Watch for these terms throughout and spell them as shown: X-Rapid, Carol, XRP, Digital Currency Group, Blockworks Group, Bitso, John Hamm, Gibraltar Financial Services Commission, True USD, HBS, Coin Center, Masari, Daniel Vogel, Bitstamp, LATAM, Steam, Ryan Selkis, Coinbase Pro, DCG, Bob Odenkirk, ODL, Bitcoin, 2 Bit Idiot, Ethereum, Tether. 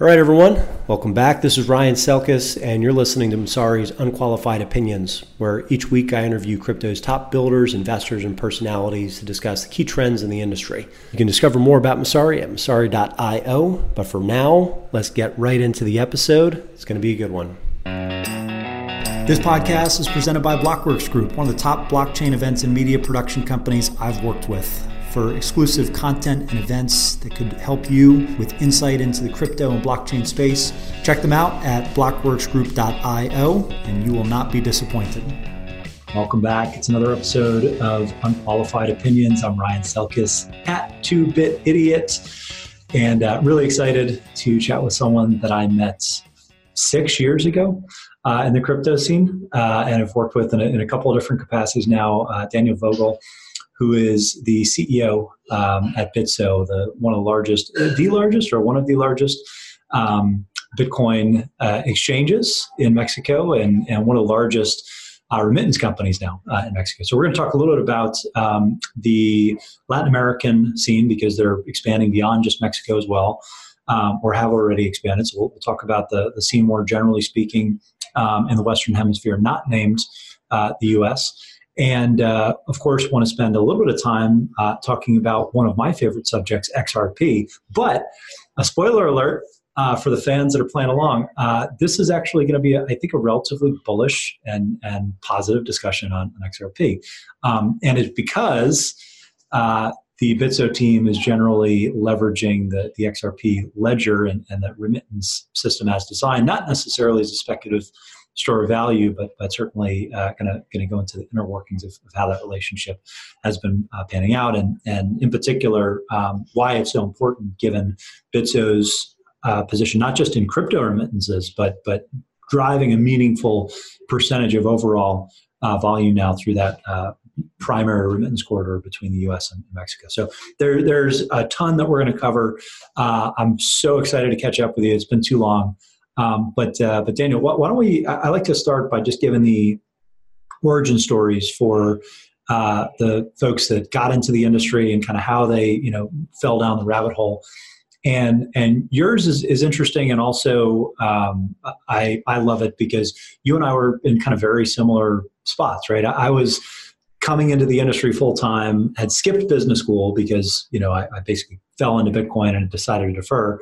All right, everyone, welcome back. This is Ryan Selkis, and you're listening to Masari's Unqualified Opinions, where each week I interview crypto's top builders, investors, and personalities to discuss the key trends in the industry. You can discover more about Masari at masari.io, but for now, let's get right into the episode. It's going to be a good one. This podcast is presented by Blockworks Group, one of the top blockchain events and media production companies I've worked with. For exclusive content and events that could help you with insight into the crypto and blockchain space, check them out at blockworksgroup.io, and you will not be disappointed. Welcome back. It's another episode of Unqualified Opinions. I'm Ryan Selkis at 2 Bit Idiot, and really excited to chat with someone that I met 6 years ago in the crypto scene, and I've worked with in a couple of different capacities now. Daniel Vogel, who is the CEO at Bitso, one of the largest Bitcoin exchanges in Mexico, and one of the largest remittance companies now in Mexico. So we're going to talk a little bit about the Latin American scene, because they're expanding beyond just Mexico as well, or have already expanded. So we'll talk about the scene more generally speaking in the Western Hemisphere, not named the U.S., and, of course, want to spend a little bit of time talking about one of my favorite subjects, XRP. But a spoiler alert for the fans that are playing along, this is actually going to be, I think, a relatively bullish and positive discussion on XRP. And it's because the Bitso team is generally leveraging the XRP ledger and that remittance system as designed, not necessarily as a speculative store of value, but certainly going to go into the inner workings of how that relationship has been panning out, and in particular why it's so important given Bitso's position not just in crypto remittances but driving a meaningful percentage of overall volume now through that primary remittance corridor between the U.S. and Mexico. So there's a ton that we're going to cover. I'm so excited to catch up with you. It's been too long. But Daniel, why don't we? I like to start by just giving the origin stories for the folks that got into the industry and kind of how they, fell down the rabbit hole. And yours is interesting, and also I love it because you and I were in kind of very similar spots, right? I was coming into the industry full time, had skipped business school because I basically fell into Bitcoin and decided to defer.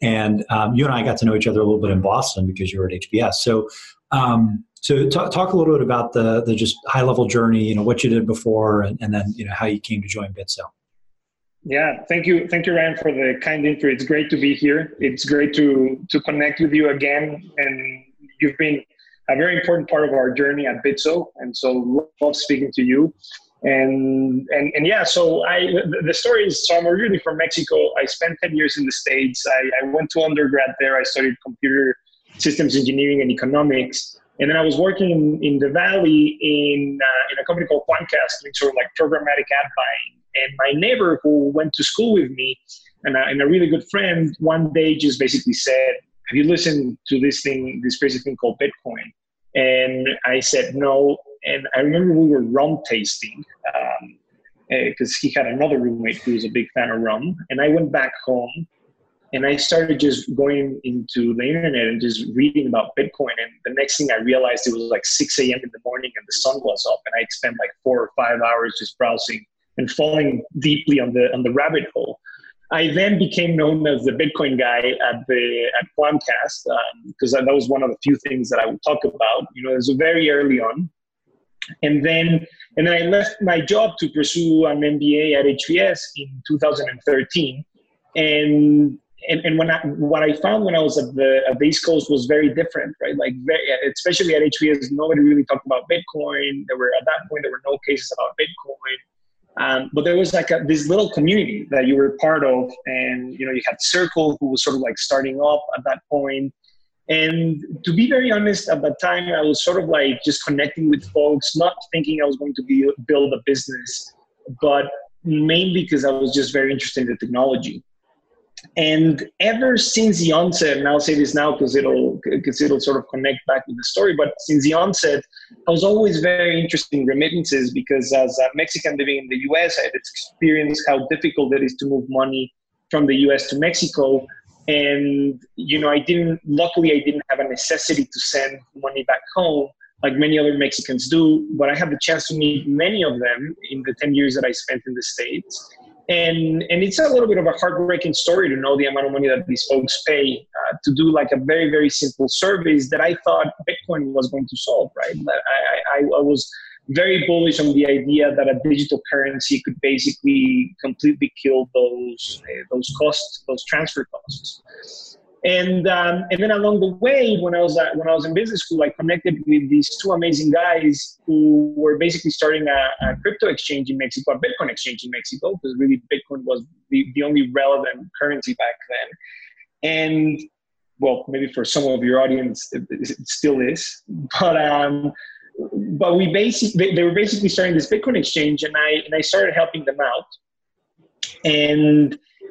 And you and I got to know each other a little bit in Boston because you were at HBS. So, talk a little bit about the just high level journey. What you did before, and then how you came to join Bitso. Yeah, thank you, Ryan, for the kind intro. It's great to be here. It's great to connect with you again. And you've been a very important part of our journey at Bitso, and so love speaking to you. And yeah, so the story is, so I'm originally from Mexico. I spent 10 years in the States. I went to undergrad there. I studied computer systems engineering and economics. And then I was working in the Valley in a company called Quantcast, doing sort of like programmatic ad buying. And my neighbor, who went to school with me, and a really good friend, one day just basically said, "Have you listened to this crazy thing called Bitcoin?" And I said, "No." And I remember we were rum tasting because he had another roommate who was a big fan of rum. And I went back home and I started just going into the internet and just reading about Bitcoin. And the next thing I realized, it was like 6 a.m. in the morning and the sun was up. And I'd spend like 4 or 5 hours just browsing and falling deeply on the rabbit hole. I then became known as the Bitcoin guy at Quantcast because that was one of the few things that I would talk about. It was very early on. And then I left my job to pursue an MBA at HBS in 2013. And what I found when I was at the East Coast was very different, right? Like, especially at HBS, nobody really talked about Bitcoin. At that point, there were no cases about Bitcoin. But there was like this little community that you were part of. And, you had Circle, who was sort of like starting up at that point. And to be very honest, at that time, I was sort of like just connecting with folks, not thinking I was going to build a business, but mainly because I was just very interested in the technology. And ever since the onset, and I'll say this now because it'll sort of connect back with the story, but since the onset, I was always very interested in remittances because as a Mexican living in the U.S., I had experienced how difficult it is to move money from the U.S. to Mexico. And, you know, luckily I didn't have a necessity to send money back home like many other Mexicans do, but I had the chance to meet many of them in the 10 years that I spent in the States. And it's a little bit of a heartbreaking story to know the amount of money that these folks pay to do like a very, very simple service that I thought Bitcoin was going to solve, right? I was very bullish on the idea that a digital currency could basically completely kill those transfer costs. And then along the way, when I was in business school, I connected with these two amazing guys who were basically starting a crypto exchange in Mexico, a Bitcoin exchange in Mexico, because really Bitcoin was the only relevant currency back then. And, well, maybe for some of your audience, it still is. But they were basically starting this Bitcoin exchange, and I started helping them out.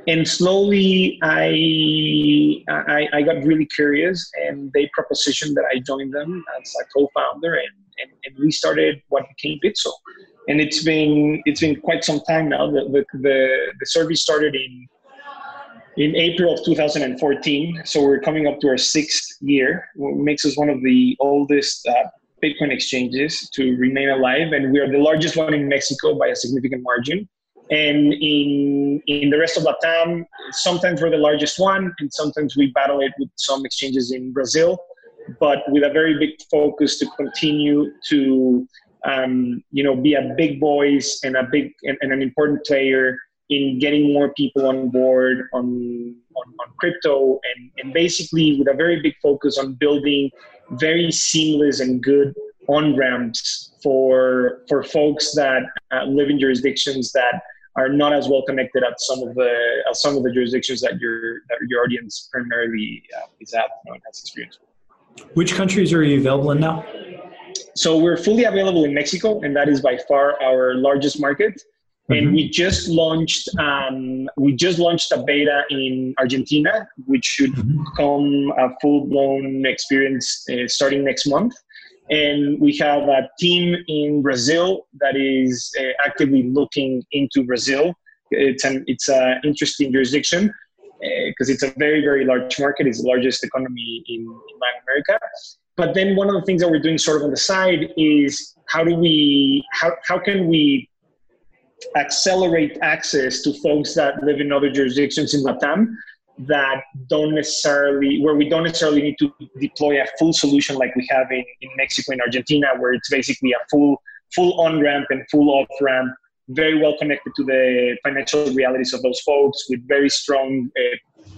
And slowly I got really curious, and they propositioned that I joined them as a co-founder, and we started what became Bitso. And it's been quite some time now. The service started in April of 2014, so we're coming up to our 6th year, which makes us one of the oldest Bitcoin exchanges to remain alive, and we are the largest one in Mexico by a significant margin. And in the rest of Latam, sometimes we're the largest one, and sometimes we battle it with some exchanges in Brazil, but with a very big focus to continue to be a big voice and an important player in getting more people on board on crypto, and basically with a very big focus on building very seamless and good on-ramps for folks that live in jurisdictions that are not as well connected at some of the jurisdictions that your audience primarily is at and has experience with. Which countries are you available in now? So we're fully available in Mexico, and that is by far our largest market. Mm-hmm. And we just launched a beta in Argentina, which should become a full-blown experience starting next month. And we have a team in Brazil that is actively looking into Brazil. It's an interesting jurisdiction because it's a very, very large market. It's the largest economy in Latin America. But then one of the things that we're doing sort of on the side is how can we accelerate access to folks that live in other jurisdictions in Latam where we don't necessarily need to deploy a full solution like we have in Mexico and Argentina, where it's basically a full on-ramp and full off-ramp, very well connected to the financial realities of those folks with very strong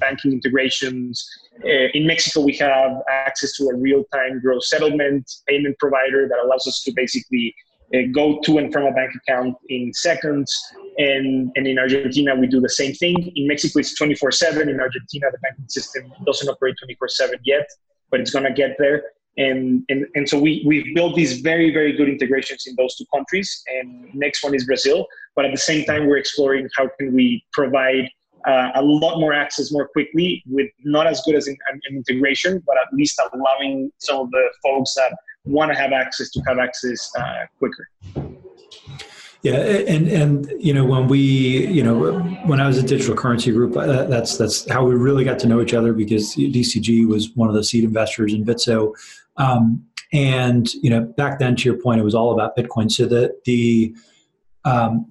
banking integrations. In Mexico, we have access to a real-time gross settlement payment provider that allows us to basically go to and from a bank account in seconds. And in Argentina, we do the same thing. In Mexico, it's 24/7. In Argentina, the banking system doesn't operate 24/7 yet, but it's going to get there. And so we've built these very, very good integrations in those two countries. And next one is Brazil. But at the same time, we're exploring how can we provide a lot more access more quickly with not as good as an integration, but at least allowing some of the folks that want to have access quicker. Yeah, and when I was at Digital Currency Group, that's how we really got to know each other, because DCG was one of the seed investors in Bitso, and back then, to your point, it was all about Bitcoin. So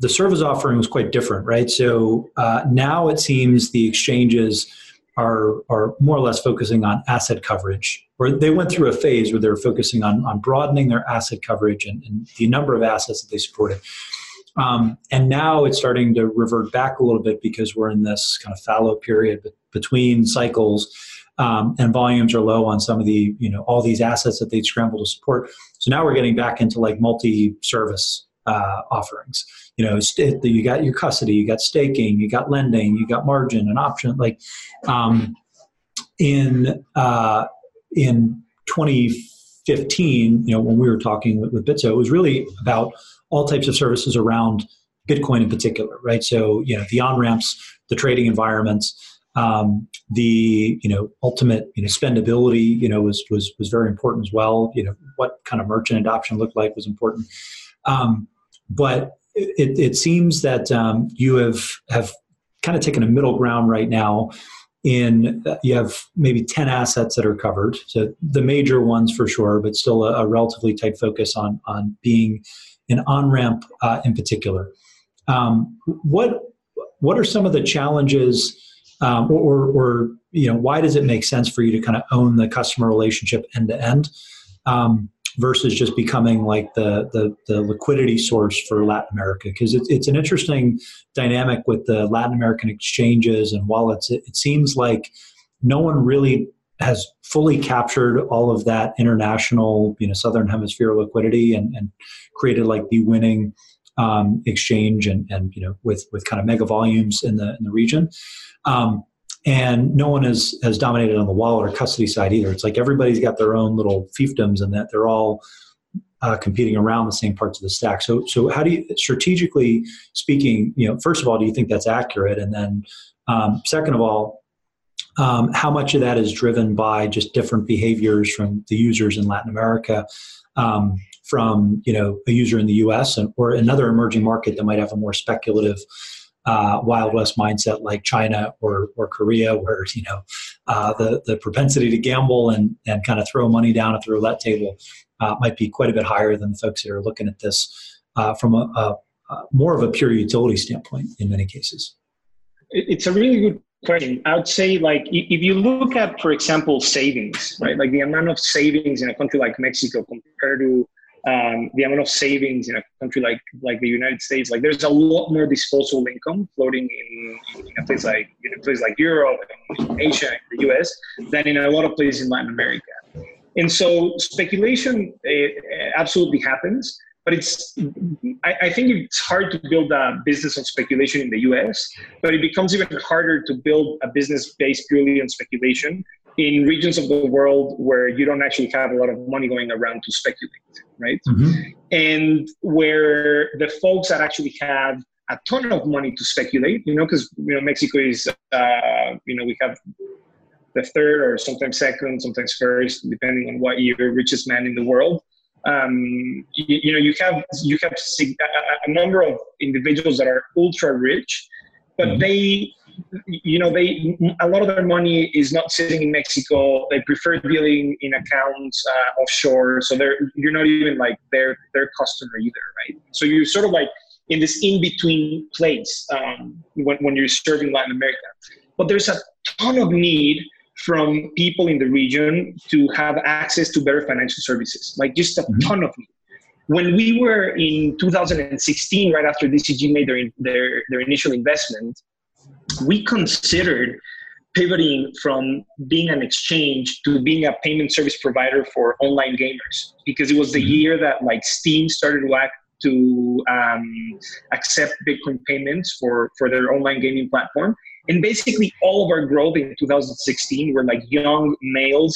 the service offering was quite different, right? So now it seems the exchanges are more or less focusing on asset coverage, or they went through a phase where they were focusing on broadening their asset coverage and the number of assets that they supported. And now it's starting to revert back a little bit because we're in this kind of fallow period between cycles, and volumes are low on some of the, all these assets that they scramble to support. So now we're getting back into like multi-service offerings. You got your custody, you got staking, you got lending, you got margin and option. Like in 2015, when we were talking with Bitso, it was really about all types of services around Bitcoin in particular, right? So, the on-ramps, the trading environments, the ultimate spendability, was very important as well. What kind of merchant adoption looked like was important. But it seems that you have kind of taken a middle ground right now in, you have maybe 10 assets that are covered. So the major ones for sure, but still a relatively tight focus on being an on-ramp in particular. What are some of the challenges or you know, why does it make sense for you to kind of own the customer relationship end to end versus just becoming like the liquidity source for Latin America? Because it's an interesting dynamic with the Latin American exchanges and wallets. It seems like no one really has fully captured all of that international, you know, Southern Hemisphere liquidity and created like the winning exchange and you know, with kind of mega volumes in the region. And no one has dominated on the wallet or custody side either. It's like everybody's got their own little fiefdoms and that they're all competing around the same parts of the stack. So how do you, strategically speaking, you know, first of all, do you think that's accurate? And then second of all, how much of that is driven by just different behaviors from the users in Latin America, from, you know, a user in the U.S. or another emerging market that might have a more speculative Wild West mindset like China or Korea, where, you know, the propensity to gamble and kind of throw money down at the roulette table might be quite a bit higher than the folks that are looking at this from a more of a pure utility standpoint in many cases? It's a really good question. I would say, like, if you look at, for example, savings, right? Like the amount of savings in a country like Mexico compared to the amount of savings in a country like the United States, like there's a lot more disposable income floating in a place like, you know, places like Europe and Asia and the US than in a lot of places in Latin America. And so speculation absolutely happens. But I think it's hard to build a business on speculation in the US, but it becomes even harder to build a business based purely on speculation in regions of the world where you don't actually have a lot of money going around to speculate, right? Mm-hmm. And where the folks that actually have a ton of money to speculate, you know, because, you know, Mexico is, you know, we have the third or sometimes second, sometimes first, depending on what year, richest man in the world. You know, you have a number of individuals that are ultra rich, but they, you know, a lot of their money is not sitting in Mexico. They prefer dealing in accounts offshore. So you're not even like their customer either, right? So you're sort of like in this in-between place when you're serving Latin America. But there's a ton of need from people in the region to have access to better financial services, like just a ton of need. When we were in 2016, right after DCG made their initial investment, we considered pivoting from being an exchange to being a payment service provider for online gamers, because it was the year that like Steam started to accept Bitcoin payments for their online gaming platform. And basically all of our growth in 2016 were like young male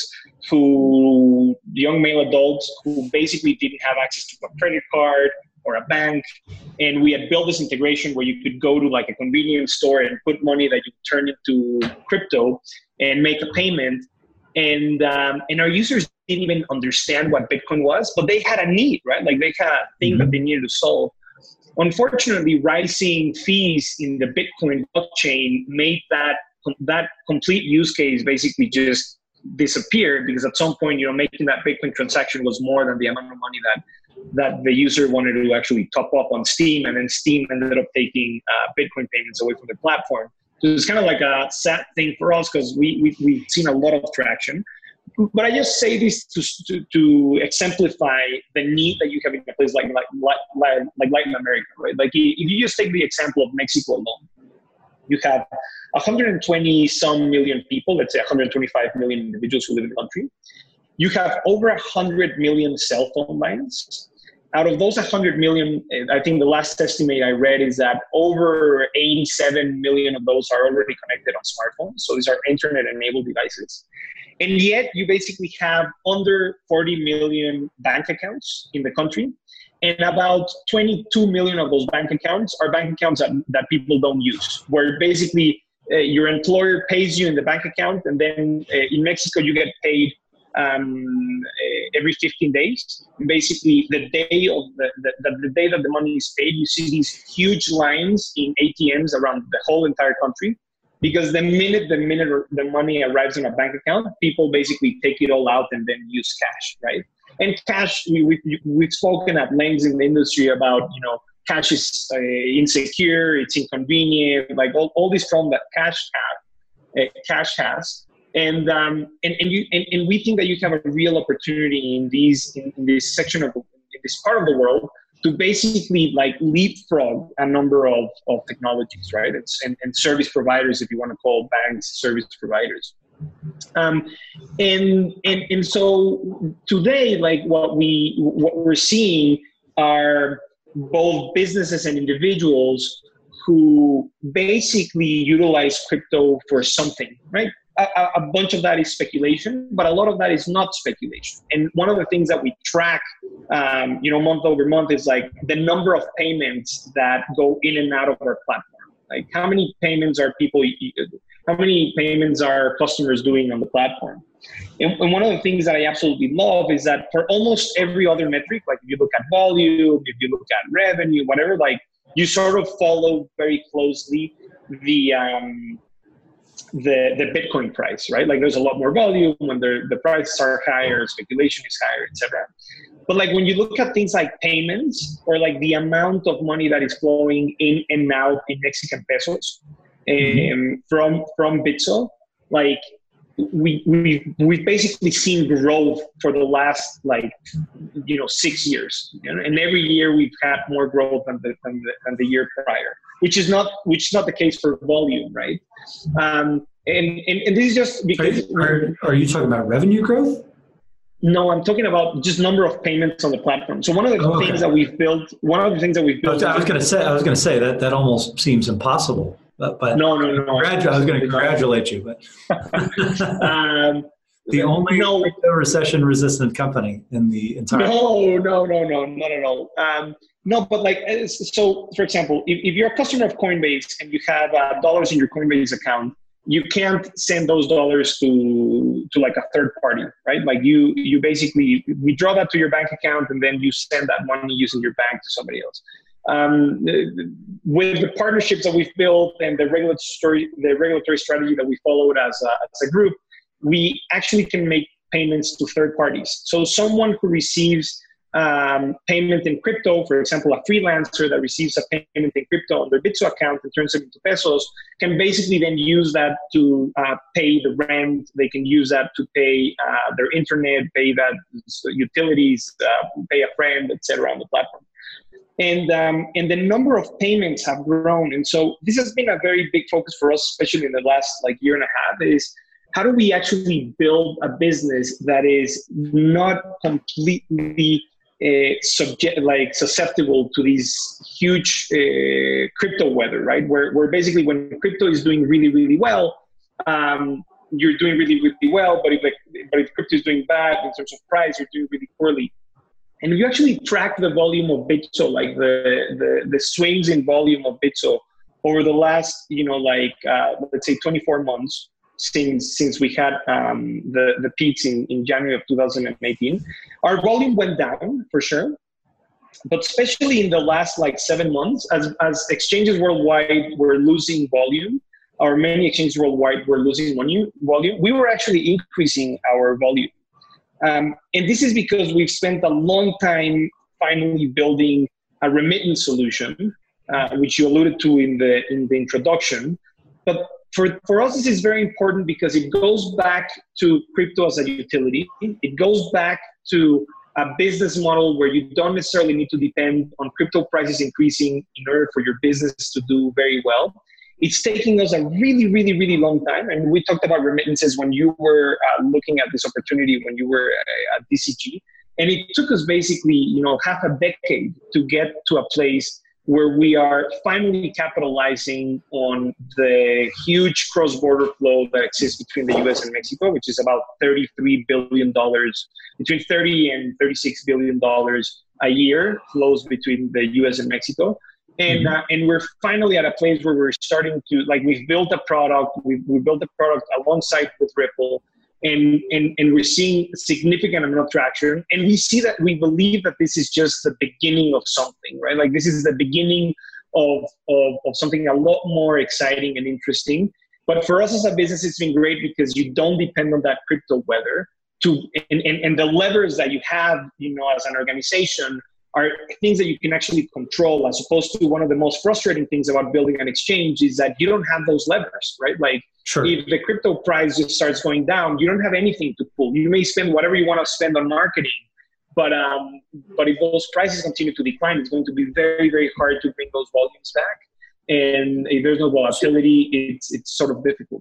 adults who basically didn't have access to a credit card or a bank. And we had built this integration where you could go to like a convenience store and put money that you turn into crypto and make a payment. And our users didn't even understand what Bitcoin was, but they had a need, right? Like they had a thing that they needed to solve. Unfortunately, rising fees in the Bitcoin blockchain made that complete use case basically just disappear, because at some point, you know, making that Bitcoin transaction was more than the amount of money that the user wanted to actually top up on Steam, and then Steam ended up taking Bitcoin payments away from the platform. So it's kind of like a sad thing for us, because we've seen a lot of traction. But I just say this to exemplify the need that you have in a place like Latin America, right? Like if you just take the example of Mexico alone, you have 120 some million people, let's say 125 million individuals who live in the country. You have over 100 million cell phone lines. Out of those 100 million, I think the last estimate I read is that over 87 million of those are already connected on smartphones. So these are internet-enabled devices. And yet you basically have under 40 million bank accounts in the country. And about 22 million of those bank accounts are bank accounts that people don't use, where basically your employer pays you in the bank account. And then in Mexico, you get paid every 15 days. Basically, the day that the money is paid, you see these huge lines in ATMs around the whole entire country Because the minute the money arrives in a bank account, people basically take it all out and then use cash, right? And cash, we've spoken at length in the industry about, you know, cash is insecure, it's inconvenient, like all these problems that cash has. And we think that you have a real opportunity in this part of the world to basically like leapfrog a number of technologies, right? And service providers, if you want to call banks service providers. And so today, like what we're seeing are both businesses and individuals who basically utilize crypto for something, right? A bunch of that is speculation, but a lot of that is not speculation. And one of the things that we track, you know, month over month is like the number of payments that go in and out of our platform. Like how many payments are customers doing on the platform? And one of the things that I absolutely love is that for almost every other metric, like if you look at volume, if you look at revenue, whatever, like you sort of follow very closely the Bitcoin price, right? Like there's a lot more volume when the prices are higher, speculation is higher, etc. But like when you look at things like payments or like the amount of money that is flowing in and out in Mexican pesos from Bitso, like we've basically seen growth for the last 6 years, you know? And every year we've had more growth than the year prior, which is not the case for volume, right? And this is just because are you talking about revenue growth? No, I'm talking about just number of payments on the platform. So one of the things that we've built. I was going to say that almost seems impossible. But no. I was going to congratulate you, but the only recession-resistant company in the entire. No, not at all. No, but like, so for example, if you're a customer of Coinbase and you have dollars in your Coinbase account, you can't send those dollars to like a third party, right? Like you basically withdraw that to your bank account and then you send that money using your bank to somebody else. With the partnerships that we've built and the regulatory strategy that we followed as a group, we actually can make payments to third parties. So someone who receives payment in crypto, for example, a freelancer that receives a payment in crypto on their Bitso account and turns it into pesos, can basically then use that to pay the rent. They can use that to pay their internet, pay that utilities, pay a friend, etc. on the platform. And the number of payments have grown. And so this has been a very big focus for us, especially in the last year and a half, is how do we actually build a business that is not completely susceptible to these huge crypto weather, right? Where basically when crypto is doing really, really well, you're doing really, really well, but if crypto is doing bad in terms of price, you're doing really poorly. And if you actually track the volume of Bitso, like the swings in volume of Bitso over the last, let's say 24 months since we had the peaks in January of 2018, our volume went down for sure. But especially in the last 7 months, as exchanges worldwide were losing volume, or many exchanges worldwide were losing volume, we were actually increasing our volume. And this is because we've spent a long time finally building a remittance solution, which you alluded to in the introduction. But for us, this is very important because it goes back to crypto as a utility. It goes back to a business model where you don't necessarily need to depend on crypto prices increasing in order for your business to do very well. It's taking us a really, really, really long time. And we talked about remittances when you were looking at this opportunity, when you were at DCG. And it took us basically, half a decade to get to a place where we are finally capitalizing on the huge cross-border flow that exists between the US and Mexico, which is about $33 billion, between $30 and $36 billion a year flows between the US and Mexico. And we're finally at a place where we're starting to, we've built a product, alongside with Ripple, and we're seeing a significant amount of traction. And we see that, we believe that this is just the beginning of something, right? Like this is the beginning of something a lot more exciting and interesting. But for us as a business, it's been great because you don't depend on that crypto weather. And the levers that you have, you know, as an organization are things that you can actually control, as opposed to one of the most frustrating things about building an exchange is that you don't have those levers, right? Like sure. If the crypto price just starts going down, you don't have anything to pull. You may spend whatever you want to spend on marketing, but if those prices continue to decline, it's going to be very, very hard to bring those volumes back. And if there's no volatility, it's sort of difficult.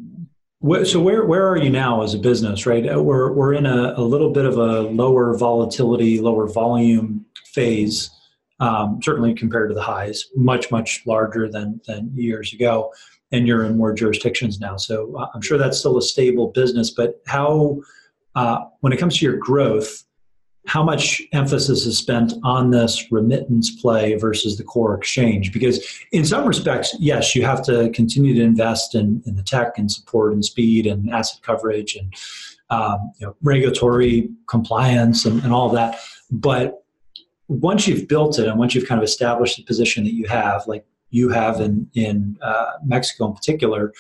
So where are you now as a business, right? We're in a little bit of a lower volatility, lower volume phase, certainly compared to the highs, much larger than years ago. And you're in more jurisdictions now. So I'm sure that's still a stable business, but how, when it comes to your growth, how much emphasis is spent on this remittance play versus the core exchange? Because in some respects, yes, you have to continue to invest in the tech and support and speed and asset coverage and you know, regulatory compliance and all that. But once you've built it and once you've kind of established the position that you have, like you have in Mexico in particular,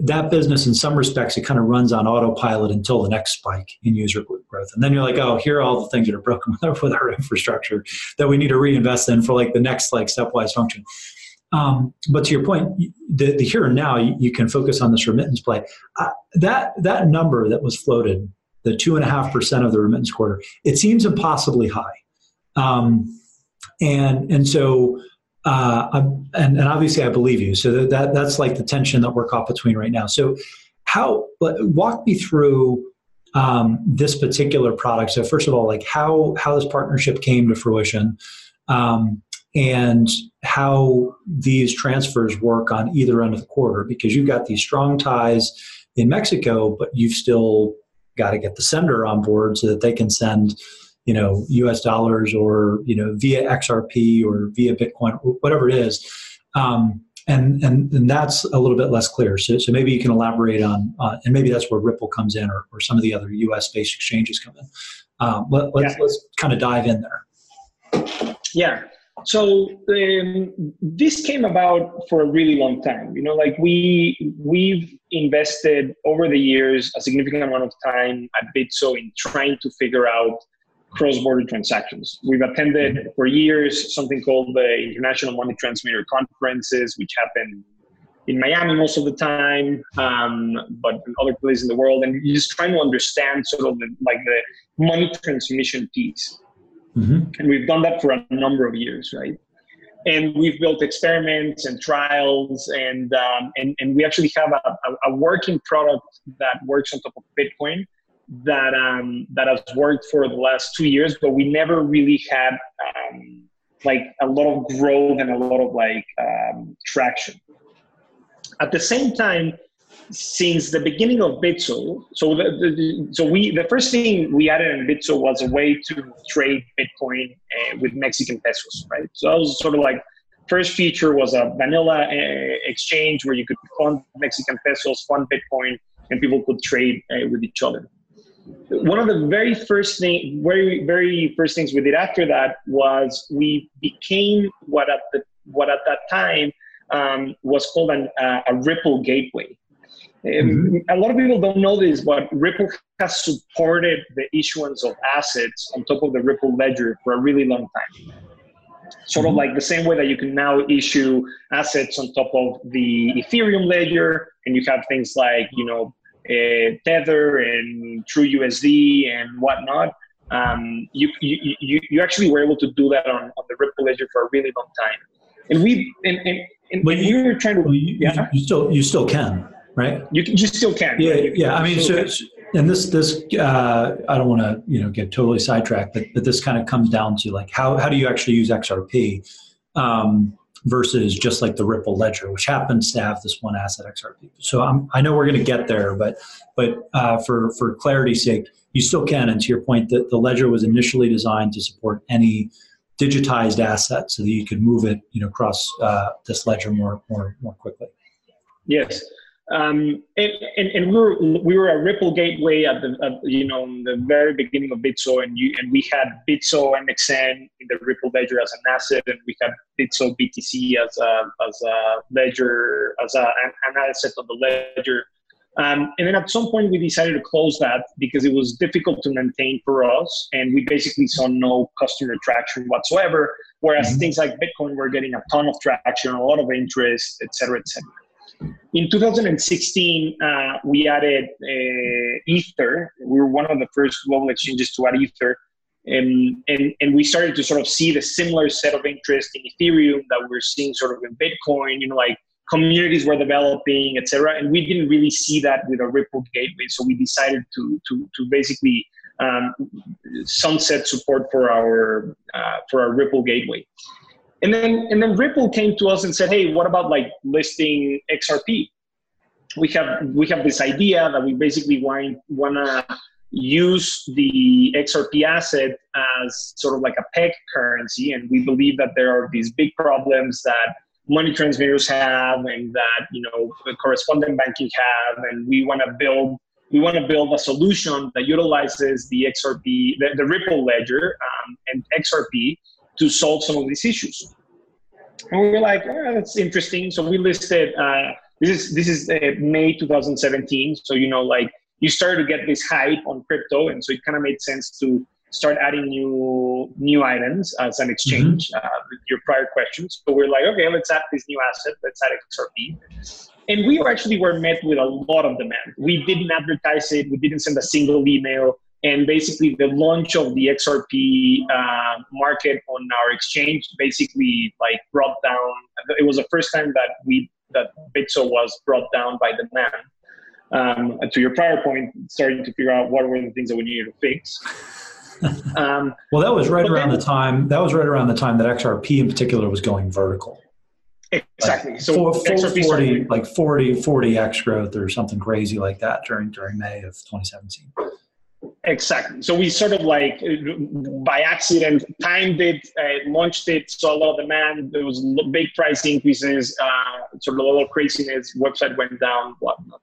that business in some respects, it kind of runs on autopilot until the next spike in user growth. And then you're like, oh, here are all the things that are broken with our infrastructure that we need to reinvest in for like the next like stepwise function. But to your point, the here and now, you can focus on this remittance play. That number that was floated, the 2.5% of the remittance quarter, it seems impossibly high. And obviously I believe you. So that's like the tension that we're caught between right now. So walk me through this particular product. So first of all, like how this partnership came to fruition and how these transfers work on either end of the quarter, because you've got these strong ties in Mexico, but you've still got to get the sender on board so that they can send, you know, US dollars or, you know, via XRP or via Bitcoin, whatever it is. And that's a little bit less clear. So maybe you can elaborate on, and maybe that's where Ripple comes in or some of the other US based exchanges come in. Let's kind of dive in there. Yeah. So this came about for a really long time. You know, like we've invested over the years a significant amount of time at Bitso in trying to figure out cross-border transactions. We've attended for years something called the International Money Transmitter Conferences, which happen in Miami most of the time, but in other places in the world. And you're just trying to understand sort of the money transmission piece. Mm-hmm. And we've done that for a number of years, right? And we've built experiments and trials, and we actually have a working product that works on top of Bitcoin that has worked for the last 2 years, but we never really had like a lot of growth and a lot of like traction. At the same time, since the beginning of Bitso, so the first thing we added in Bitso was a way to trade Bitcoin with Mexican pesos, right? So that was sort of like first feature was a vanilla exchange where you could fund Mexican pesos, fund Bitcoin, and people could trade with each other. One of the very first things we did after that was we became what at that time was called a Ripple gateway. Mm-hmm. A lot of people don't know this, but Ripple has supported the issuance of assets on top of the Ripple ledger for a really long time. Sort of like the same way that you can now issue assets on top of the Ethereum ledger, and you have things like, you know, Tether and True USD and whatnot. You actually were able to do that on the Ripple ledger for a really long time, and you still can, right? You still can. Yeah, right? I mean, and this I don't want to get totally sidetracked, but this kind of comes down to like how do you actually use XRP versus just like the Ripple ledger, which happens to have this one asset XRP. So I know we're going to get there, but for clarity's sake, you still can. And to your point, that the ledger was initially designed to support any digitized asset, so that you could move it, across this ledger more quickly. Yes. And we were a Ripple gateway at the very beginning of Bitso, and we had Bitso MXN in the Ripple ledger as an asset, and we had Bitso BTC as an asset on the ledger. And then at some point we decided to close that because it was difficult to maintain for us, and we basically saw no customer traction whatsoever, whereas things like Bitcoin were getting a ton of traction, a lot of interest, et cetera, et cetera. In 2016, we added Ether. We were one of the first global exchanges to add Ether, and we started to sort of see the similar set of interest in Ethereum that we're seeing sort of in Bitcoin, like communities were developing, et cetera. And we didn't really see that with a Ripple gateway. So we decided to basically sunset support for our Ripple gateway. And then Ripple came to us and said, hey, what about like listing XRP? We have this idea that we basically want to use the XRP asset as sort of like a peg currency. And we believe that there are these big problems that money transmitters have, and that the correspondent banking have, and we want to build a solution that utilizes the XRP, the Ripple ledger, and XRP to solve some of these issues. And we were like, oh, that's interesting. So we listed. This is May 2017. So you started to get this hype on crypto, and so it kind of made sense to start adding new items as an exchange, with your prior questions. So we're like, okay, let's add this new asset, let's add XRP. And we were met with a lot of demand. We didn't advertise it, we didn't send a single email. And basically the launch of the XRP market on our exchange basically brought down, it was the first time that Bitso was brought down by demand. And to your prior point, starting to figure out what were the things that we needed to fix. Well, that was right around the time that XRP in particular was going vertical. Exactly. Like, so XRP 40x growth or something crazy like that during May of 2017. Exactly. So we sort of by accident timed it, launched it, saw a lot of demand. There was big price increases, sort of a lot of craziness. Website went down, whatnot.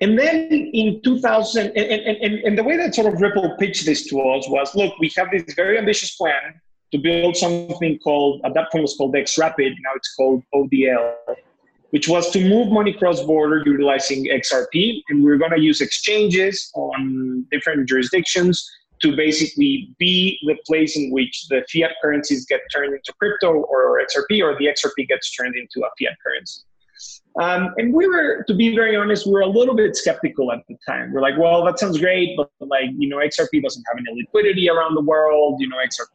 And then in 2000, and the way that sort of Ripple pitched this to us was, look, we have this very ambitious plan to build something called, at that point it was called X-Rapid, now it's called ODL, which was to move money cross-border utilizing XRP. And we're going to use exchanges on different jurisdictions to basically be the place in which the fiat currencies get turned into crypto or XRP, or the XRP gets turned into a fiat currency. And we were, to be very honest, we were a little bit skeptical at the time. We're like, well, that sounds great, but XRP doesn't have any liquidity around the world. XRP,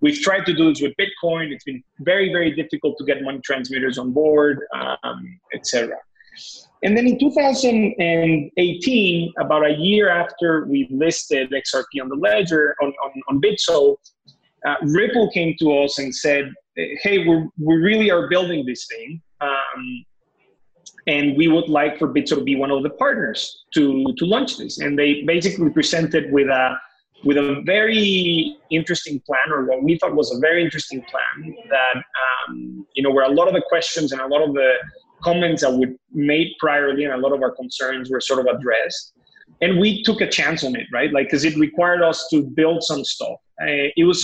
we've tried to do this with Bitcoin. It's been very, very difficult to get money transmitters on board, etc. And then in 2018, about a year after we listed XRP on the ledger, on Bitso, Ripple came to us and said, hey, we really are building this thing, and we would like for Bitso to be one of the partners to launch this. And they basically presented with a very interesting plan, or what we thought was a very interesting plan, that where a lot of the questions and a lot of the comments that we made priorly and a lot of our concerns were sort of addressed. And we took a chance on it, right? Because it required us to build some stuff. It was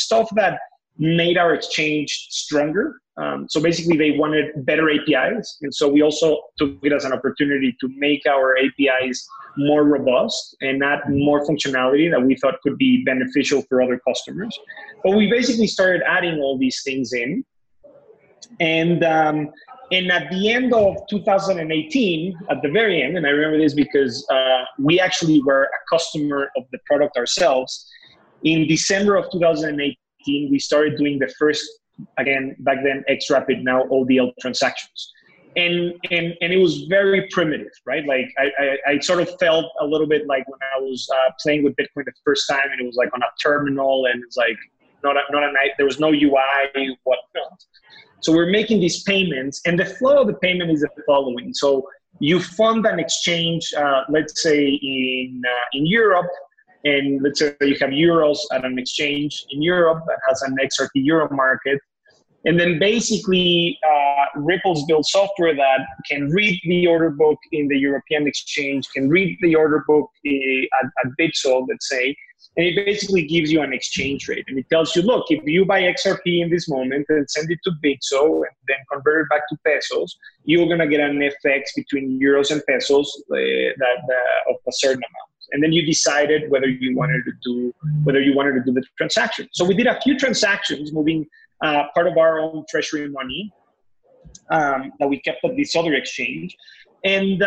stuff that made our exchange stronger. So basically they wanted better APIs. And so we also took it as an opportunity to make our APIs more robust and add more functionality that we thought could be beneficial for other customers. But we basically started adding all these things in. And at the end of 2018, at the very end, and I remember this because we actually were a customer of the product ourselves, in December of 2018, we started doing the first, again, back then, XRapid, now ODL transactions. And it was very primitive, right? I sort of felt a little bit like when I was playing with Bitcoin the first time, and it was on a terminal, and it's not a night, there was no UI, whatnot. So we're making these payments, and the flow of the payment is the following. So you fund an exchange, let's say in Europe, and let's say you have euros at an exchange in Europe that has an XRP euro market. And then basically, Ripple's built software that can read the order book in the European exchange, can read the order book at Bitso, let's say, and it basically gives you an exchange rate. And it tells you, look, if you buy XRP in this moment and send it to Bitso and then convert it back to pesos, you're going to get an FX between euros and pesos of a certain amount. And then you decided whether you wanted to do the transaction. So we did a few transactions moving part of our own treasury money that we kept at this other exchange. And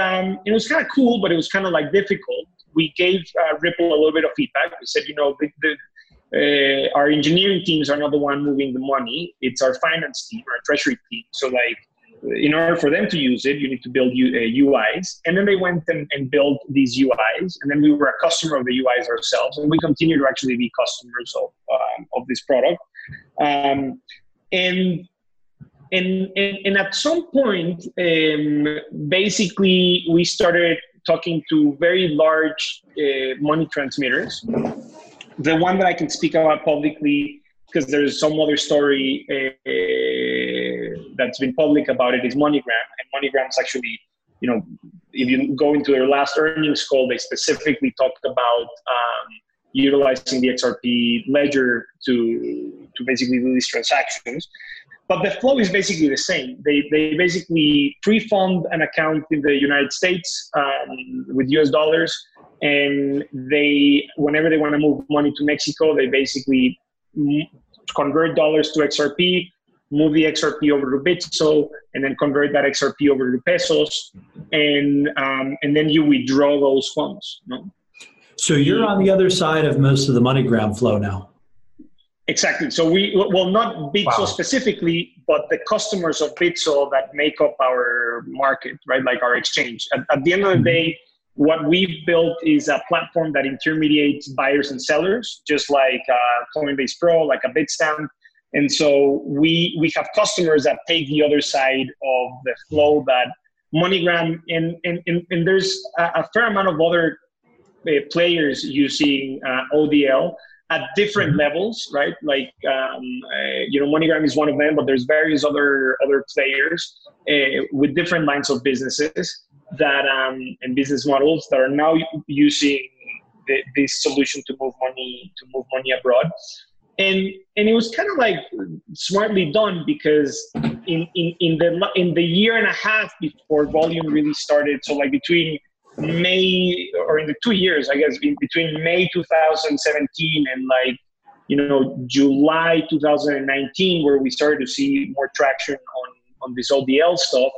it was kind of cool, but it was kind of like difficult. We gave Ripple a little bit of feedback. We said, you know, our engineering teams are not the one moving the money. It's our finance team, our treasury team. So like, in order for them to use it, you need to build UIs. And then they went and built these UIs. And then we were a customer of the UIs ourselves. And we continue to actually be customers of this product. And at some point, basically, we started talking to very large money transmitters. The one that I can speak about publicly, because there's some other story that's been public about it, is MoneyGram. And MoneyGram's actually, you know, if you go into their last earnings call, they specifically talked about utilizing the XRP ledger to basically do these transactions. But the flow is basically the same. They basically pre-fund an account in the United States with US dollars, and they, whenever they want to move money to Mexico, they basically convert dollars to XRP, move the XRP over to Bitso, and then convert that XRP over to pesos, and then you withdraw those funds. No? So you're on the other side of most of the MoneyGram flow now. Exactly. So well, not Bitso specifically, but the customers of Bitso that make up our market, right? Like our exchange. At the end of the day, what we've built is a platform that intermediates buyers and sellers, just like Coinbase Pro, like a Bitstamp. And so we have customers that take the other side of the flow that MoneyGram, and there's a fair amount of other players using ODL at different levels, right? Like, you know, MoneyGram is one of them, but there's various other players with different lines of businesses that and business models that are now using this solution to move money abroad. And it was kind of like smartly done, because in the year and a half before volume really started, so like between May, or in the 2 years, I guess, between May 2017 and like, you know, July 2019, where we started to see more traction on this ODL stuff,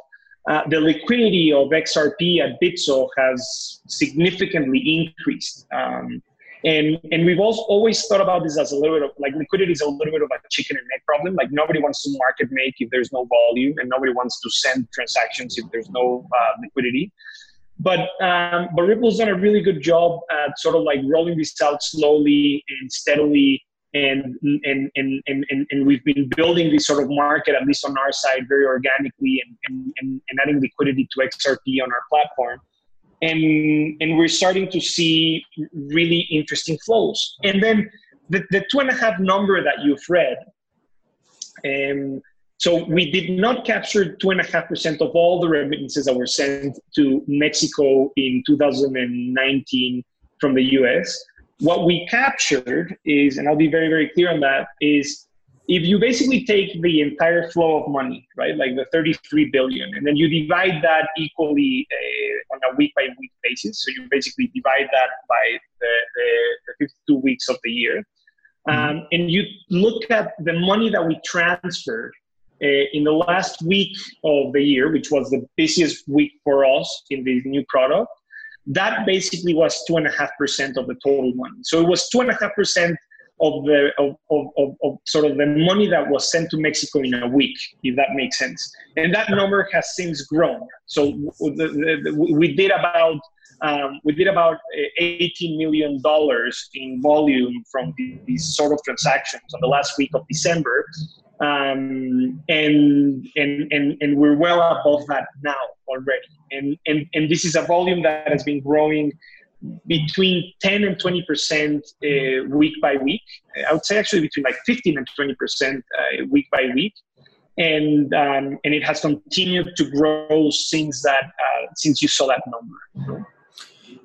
the liquidity of XRP at Bitso has significantly increased. And we've also always thought about this as a little bit of, like, liquidity is a little bit of a chicken and egg problem. Like, nobody wants to market make if there's no volume, and nobody wants to send transactions if there's no liquidity. But Ripple's done a really good job at sort of like rolling this out slowly and steadily, and we've been building this sort of market, at least on our side, very organically, and adding liquidity to XRP on our platform. And we're starting to see really interesting flows. And then the 2.5 number that you've read, so we did not capture 2.5% of all the remittances that were sent to Mexico in 2019 from the US. What we captured is, and I'll be very, very clear on that, is if you basically take the entire flow of money, right, like the 33 billion, and then you divide that equally on a week-by-week basis, so you basically divide that by the 52 weeks of the year, and you look at the money that we transferred in the last week of the year, which was the busiest week for us in this new product, that basically was 2.5% of the total money. So it was 2.5% of sort of the money that was sent to Mexico in a week, if that makes sense. And that number has since grown. So we did about $18 million in volume from these sort of transactions on the last week of December. And we're well above that now already. And this is a volume that has been growing between 10 and 20% week by week. I would say actually between like 15 and 20% week by week. and it has continued to grow since that since you saw that number.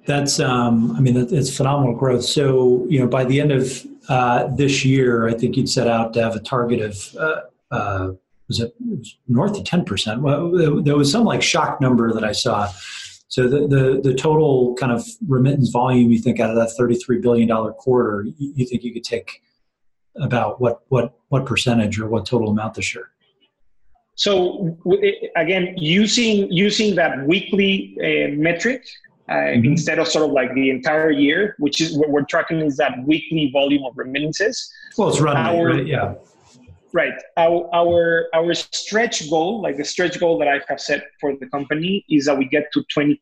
That's I mean, it's phenomenal growth. So by the end of this year, I think you'd set out to have a target of was it north of 10%? Well, there was some like shock number that I saw. So the total kind of remittance volume, you think out of that $33 billion quarter, you think you could take about what percentage or what total amount this year? So again, using that weekly metric instead of sort of like the entire year, which is what we're tracking is that weekly volume of remittances. Well, it's running, right? Yeah. Right. Our stretch goal, like the stretch goal that I have set for the company, is that we get to 20%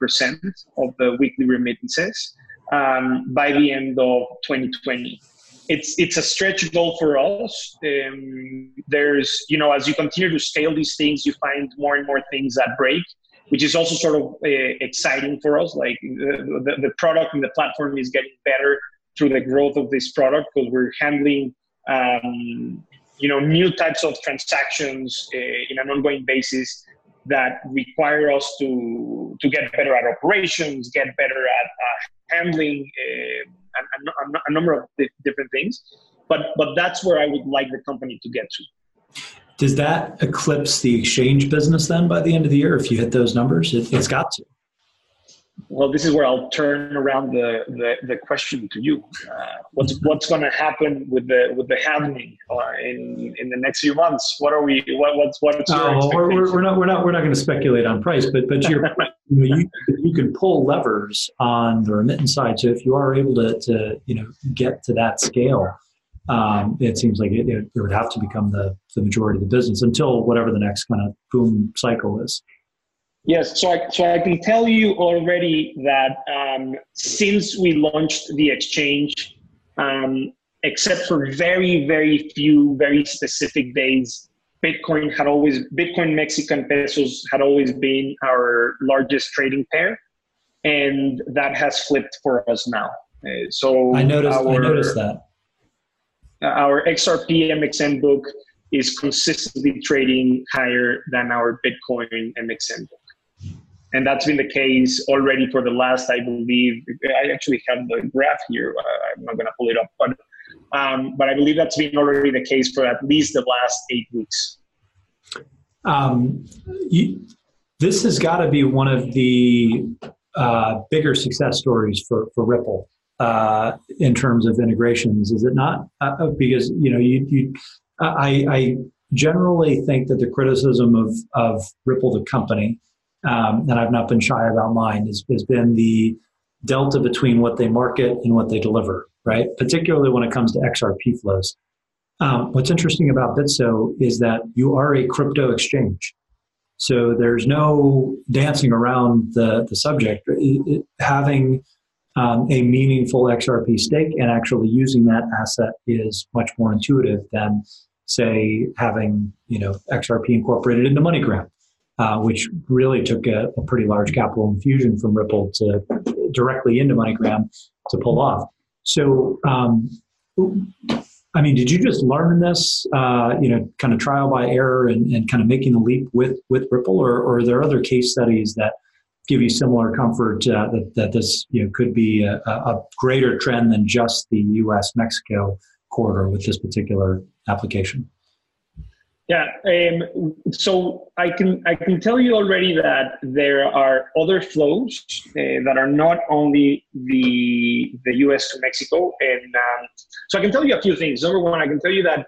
of the weekly remittances by the end of 2020. It's a stretch goal for us. There's, as you continue to scale these things, you find more and more things that break, which is also sort of exciting for us. Like the product and the platform is getting better through the growth of this product, because we're handling new types of transactions in an ongoing basis that require us to get better at operations, get better at handling a number of different things. But that's where I would like the company to get to. Does that eclipse the exchange business then by the end of the year if you hit those numbers? It's got to. Well, this is where I'll turn around the question to you. What's going to happen with the halving in the next few months? What are we? What's your expectation? We're not going to speculate on price, but to your point, you can pull levers on the remittance side. So if you are able to get to that scale, it seems like it would have to become the majority of the business until whatever the next kind of boom cycle is. Yes, so I can tell you already that since we launched the exchange, except for very, very few, very specific days, Bitcoin Mexican pesos had always been our largest trading pair, and that has flipped for us now. So I noticed that our XRP MXN book is consistently trading higher than our Bitcoin MXN book. And that's been the case already for the last, I believe, I actually have the graph here. I'm not going to pull it up, but I believe that's been already the case for at least the last 8 weeks. This has got to be one of the bigger success stories for Ripple in terms of integrations, is it not? Because I generally think that the criticism of Ripple the company, and I've not been shy about mine, has been the delta between what they market and what they deliver, right? Particularly when it comes to XRP flows. What's interesting about Bitso is that you are a crypto exchange. So there's no dancing around the subject. Having a meaningful XRP stake and actually using that asset is much more intuitive than, say, having XRP incorporated into MoneyGram. Which really took a pretty large capital infusion from Ripple to directly into MoneyGram to pull off. So, did you just learn this, kind of trial by error and kind of making the leap with Ripple, or are there other case studies that give you similar comfort that this could be a greater trend than just the U.S.-Mexico corridor with this particular application? Yeah, so I can tell you already that there are other flows that are not only the U.S. to Mexico, and so I can tell you a few things. Number one, I can tell you that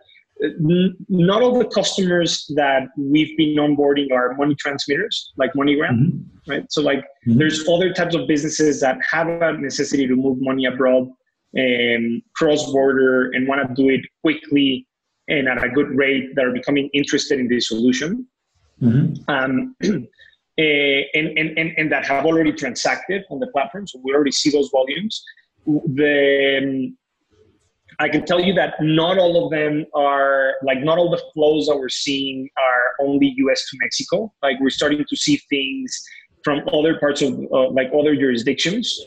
not all the customers that we've been onboarding are money transmitters, like MoneyGram, right? So there's other types of businesses that have a necessity to move money abroad and cross-border and want to do it quickly and at a good rate, that are becoming interested in this solution, and that have already transacted on the platform. So we already see those volumes. I can tell you that not all of them are, not all the flows that we're seeing are only US to Mexico. We're starting to see things from other parts of, other jurisdictions.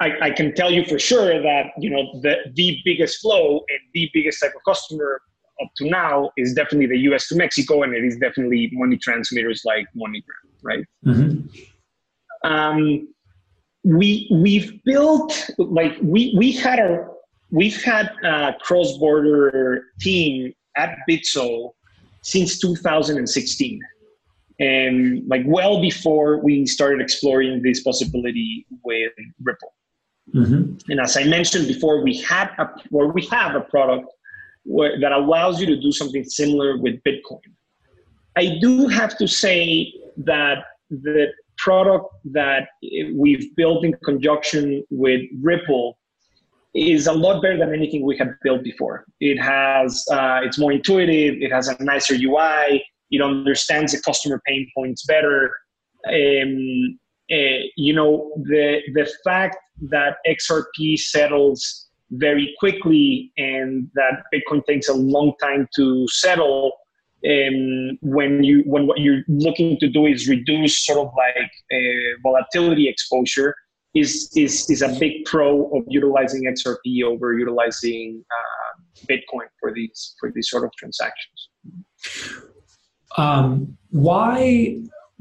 I can tell you for sure that, you know, the biggest flow and the biggest type of customer up to now is definitely the U.S. to Mexico, and it is definitely money transmitters like MoneyGram, right? Mm-hmm. We've built, like, we've had a cross-border team at Bitso since 2016, and like well before we started exploring this possibility with Ripple. Mm-hmm. And as I mentioned before, we have a product that allows you to do something similar with Bitcoin. I do have to say that the product that we've built in conjunction with Ripple is a lot better than anything we had built before. It has, it's more intuitive, it has a nicer UI, it understands the customer pain points better. You know, the fact that XRP settles very quickly and that Bitcoin takes a long time to settle, when what you're looking to do is reduce sort of like volatility exposure, is a big pro of utilizing XRP over utilizing Bitcoin for these sort of transactions. Why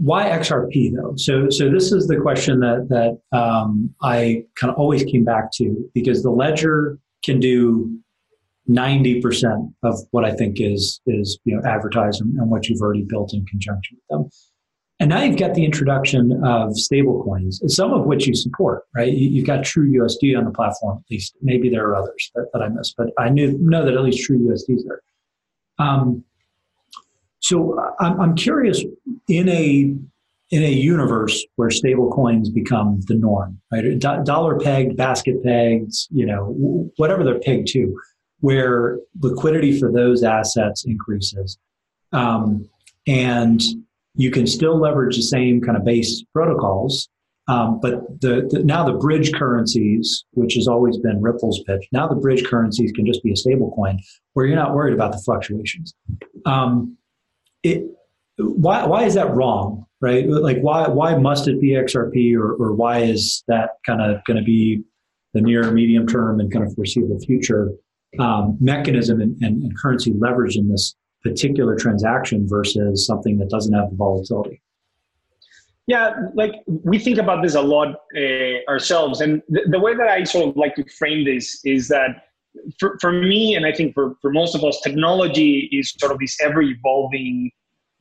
XRP though? So this is the question that I kind of always came back to, because the ledger can do 90% of what I think is you know, advertised and what you've already built in conjunction with them. And now you've got the introduction of stablecoins, some of which you support, right? You've got True USD on the platform, at least. Maybe there are others that I missed, but I know that at least True USD is there. So I'm curious, in a universe where stablecoins become the norm, right? Dollar pegged, basket pegged, you know, whatever they're pegged to, where liquidity for those assets increases, and you can still leverage the same kind of base protocols, but now the bridge currencies, which has always been Ripple's pitch, now the bridge currencies can just be a stable coin where you're not worried about the fluctuations. Why is that wrong, right? Like why must it be XRP, or why is that kind of going to be the near medium term and kind of foreseeable future mechanism and currency leverage in this particular transaction versus something that doesn't have the volatility? Yeah, like we think about this a lot ourselves. And the way that I sort of like to frame this is that for me, and I think for most of us, technology is sort of this ever-evolving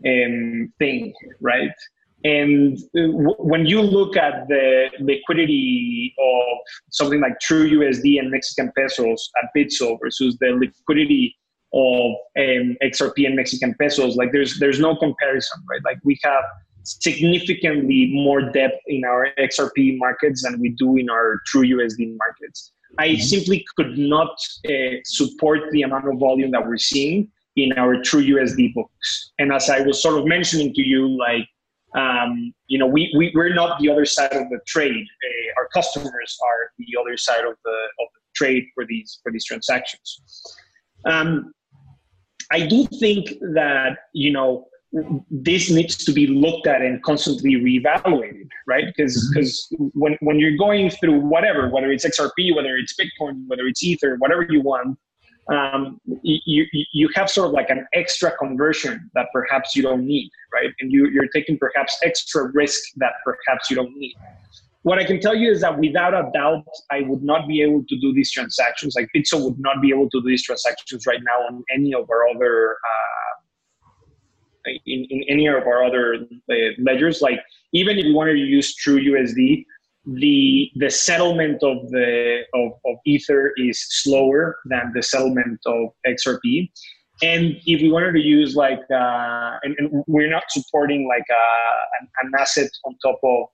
thing, right? And when you look at the liquidity of something like True USD and Mexican pesos at Bitso versus the liquidity of XRP and Mexican pesos, like there's no comparison, right? Like we have significantly more depth in our XRP markets than we do in our True USD markets. I simply could not support the amount of volume that we're seeing in our True USD books. And as I was sort of mentioning to you, like, you know, we're not the other side of the trade. Our customers are the other side of the trade for these transactions. I do think that, you know, this needs to be looked at and constantly reevaluated, right? Because when you're going through whatever, whether it's XRP, whether it's Bitcoin, whether it's Ether, whatever you want, you have sort of like an extra conversion that perhaps you don't need, right? And you're taking perhaps extra risk that perhaps you don't need. What I can tell you is that without a doubt, I would not be able to do these transactions. Like Bitso would not be able to do these transactions right now on any of our other in any of our other ledgers. Like even if you wanted to use True USD, the settlement of Ether is slower than the settlement of XRP. And if we wanted to use like, and we're not supporting like an asset on top of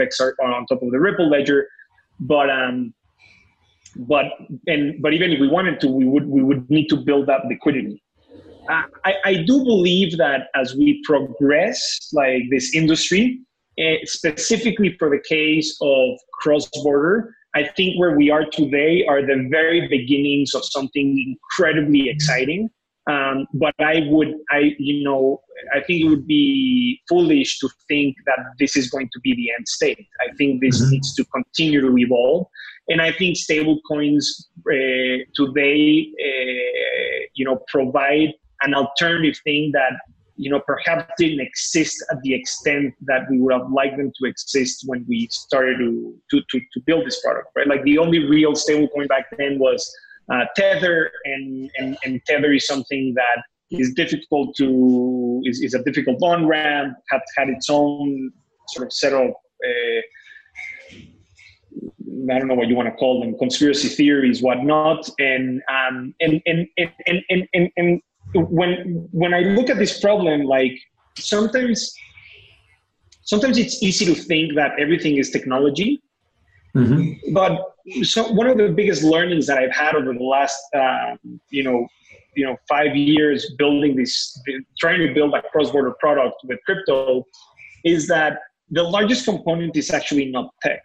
XRP on top of the Ripple ledger, but even if we wanted to, we would need to build up liquidity. I do believe that as we progress, like this industry, specifically for the case of cross-border, I think where we are today are the very beginnings of something incredibly exciting. But I think it would be foolish to think that this is going to be the end state. I think this needs to continue to evolve. And I think stable coins today, provide an alternative thing that, perhaps didn't exist at the extent that we would have liked them to exist when we started to build this product, right? Like the only real stable coin back then was Tether, and Tether is something that is difficult to, is a difficult on-ramp, had its own sort of set of, I don't know what you want to call them, conspiracy theories, whatnot. And when I look at this problem, like sometimes it's easy to think that everything is technology. Mm-hmm. But so one of the biggest learnings that I've had over the last, 5 years building this, trying to build a cross-border product with crypto, is that the largest component is actually not tech.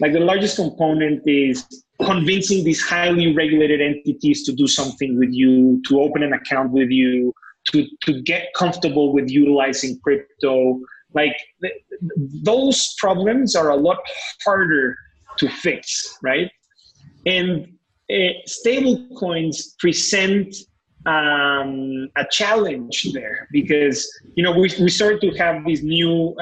Like the largest component is convincing these highly regulated entities to do something with you, to open an account with you, to get comfortable with utilizing crypto. Like those problems are a lot harder to fix, right? And stable coins present a challenge there because, we started to have these new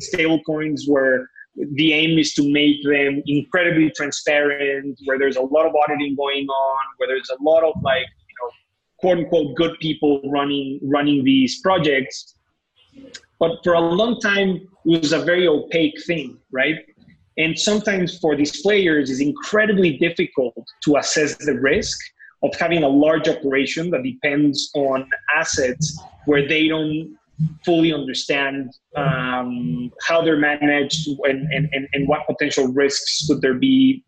stable coins where the aim is to make them incredibly transparent, where there's a lot of auditing going on, where there's a lot of quote unquote good people running these projects. But for a long time, it was a very opaque thing, right? And sometimes for these players, it's incredibly difficult to assess the risk of having a large operation that depends on assets where they don't fully understand how they're managed and what potential risks could there be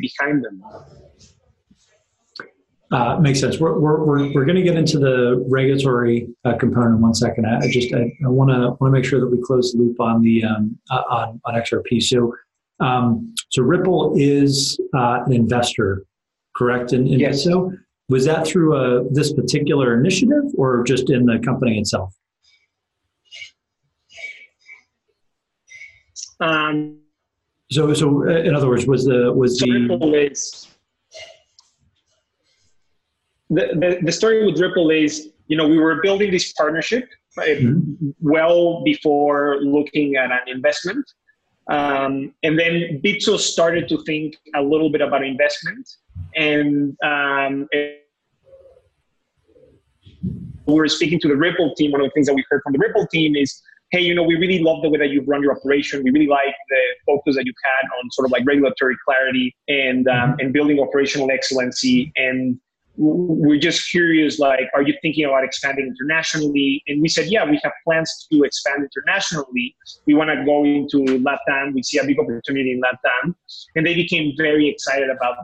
behind them. Makes sense. We're going to get into the regulatory component in 1 second. I want to make sure that we close the loop on the on XRP. So Ripple is an investor, correct? In yes. Bitso? Was that through this particular initiative or just in the company itself? So in other words, The story with Ripple is, we were building this partnership well before looking at an investment. And then Bitso started to think a little bit about investment. And we were speaking to the Ripple team. One of the things that we heard from the Ripple team is, hey, we really love the way that you've run your operation. We really like the focus that you've had on sort of like regulatory clarity and building operational excellency. And we're just curious, like, are you thinking about expanding internationally? And we said, yeah, we have plans to expand internationally. We want to go into LATAM. We see a big opportunity in LATAM. And they became very excited about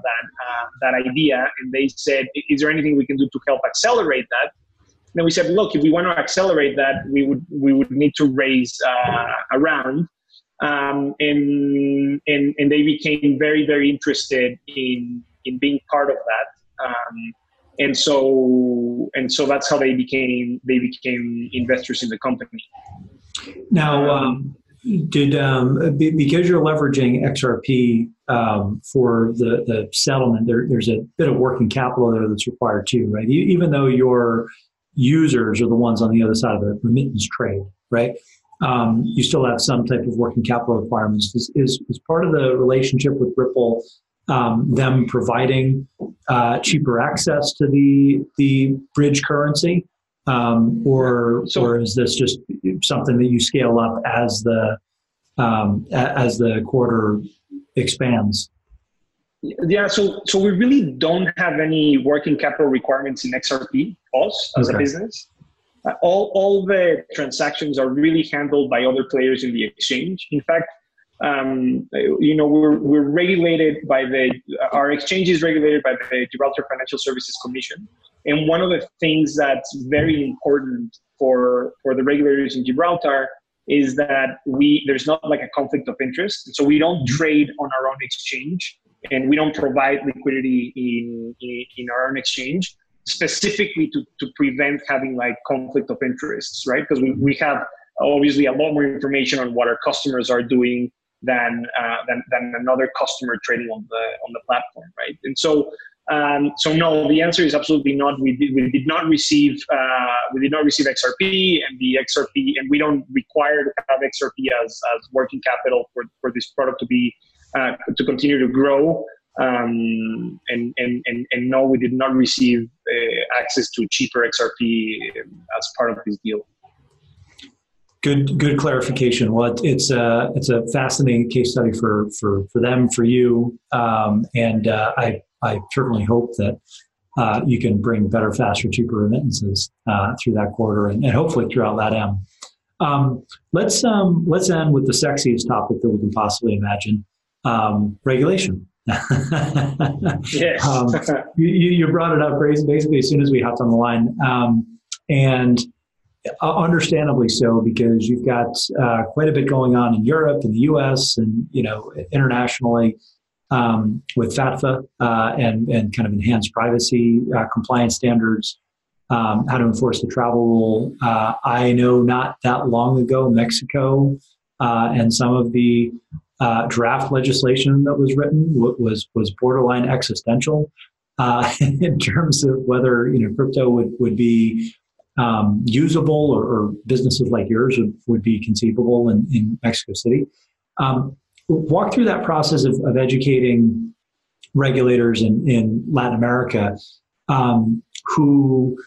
that idea. And they said, is there anything we can do to help accelerate that? And then we said, look, if we want to accelerate that, we would need to raise a round. And they became very, very interested in being part of that. And so that's how they became investors in the company. Now, because you're leveraging XRP for the settlement, there's a bit of working capital there that's required too, right? Even though your users are the ones on the other side of the remittance trade, right? You still have some type of working capital requirements. Is part of the relationship with Ripple them providing cheaper access to the bridge currency, or is this just something that you scale up as the quarter expands? Yeah, so we really don't have any working capital requirements in XRP as a business. All the transactions are really handled by other players in the exchange. In fact, we're regulated by our exchange is regulated by the Gibraltar Financial Services Commission. And one of the things that's very important for the regulators in Gibraltar is that there's not like a conflict of interest. So we don't trade on our own exchange and we don't provide liquidity in our own exchange. specifically to prevent having like conflict of interests, right? Because we have obviously a lot more information on what our customers are doing than another customer trading on the platform, right? And so no, the answer is absolutely not. We did not receive XRP, and the XRP, and we don't require to have XRP as working capital for this product to be to continue to grow. And no, we did not receive access to cheaper XRP as part of this deal. Good clarification. Well, it's a fascinating case study for them, for you, I certainly hope that you can bring better, faster, cheaper remittances through that quarter, and hopefully throughout LATAM. Let's end with the sexiest topic that we can possibly imagine: regulation. Yes. You brought it up basically as soon as we hopped on the line, and understandably so, because you've got quite a bit going on in Europe and the U.S. and internationally. With FATFA and kind of enhanced privacy compliance standards, how to enforce the travel rule. I know not that long ago, Mexico and some of the draft legislation that was written was borderline existential in terms of whether crypto would be usable or businesses like yours would be conceivable in Mexico City. Walk through that process of educating regulators in Latin America, who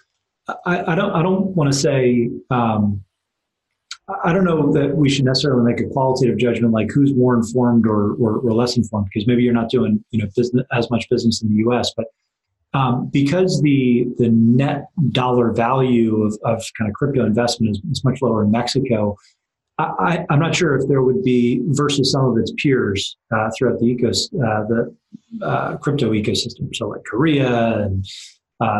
I don't want to say I don't know that we should necessarily make a qualitative judgment like who's more informed or less informed, because maybe you're not doing business, as much business in the U.S. But because the net dollar value of kind of crypto investment is much lower in Mexico. I'm not sure if there would be versus some of its peers throughout the crypto ecosystem. So like Korea and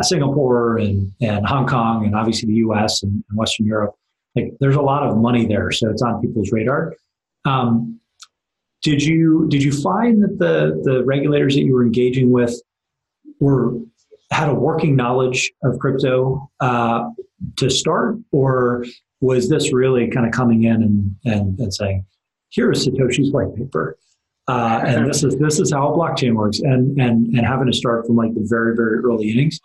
Singapore and Hong Kong and obviously the U.S. and Western Europe. Like there's a lot of money there, so it's on people's radar. Did you find that the regulators that you were engaging with had a working knowledge of crypto to start, or was this really kind of coming in and saying, here is Satoshi's white paper, and this is how blockchain works, and having to start from like the very, very early innings,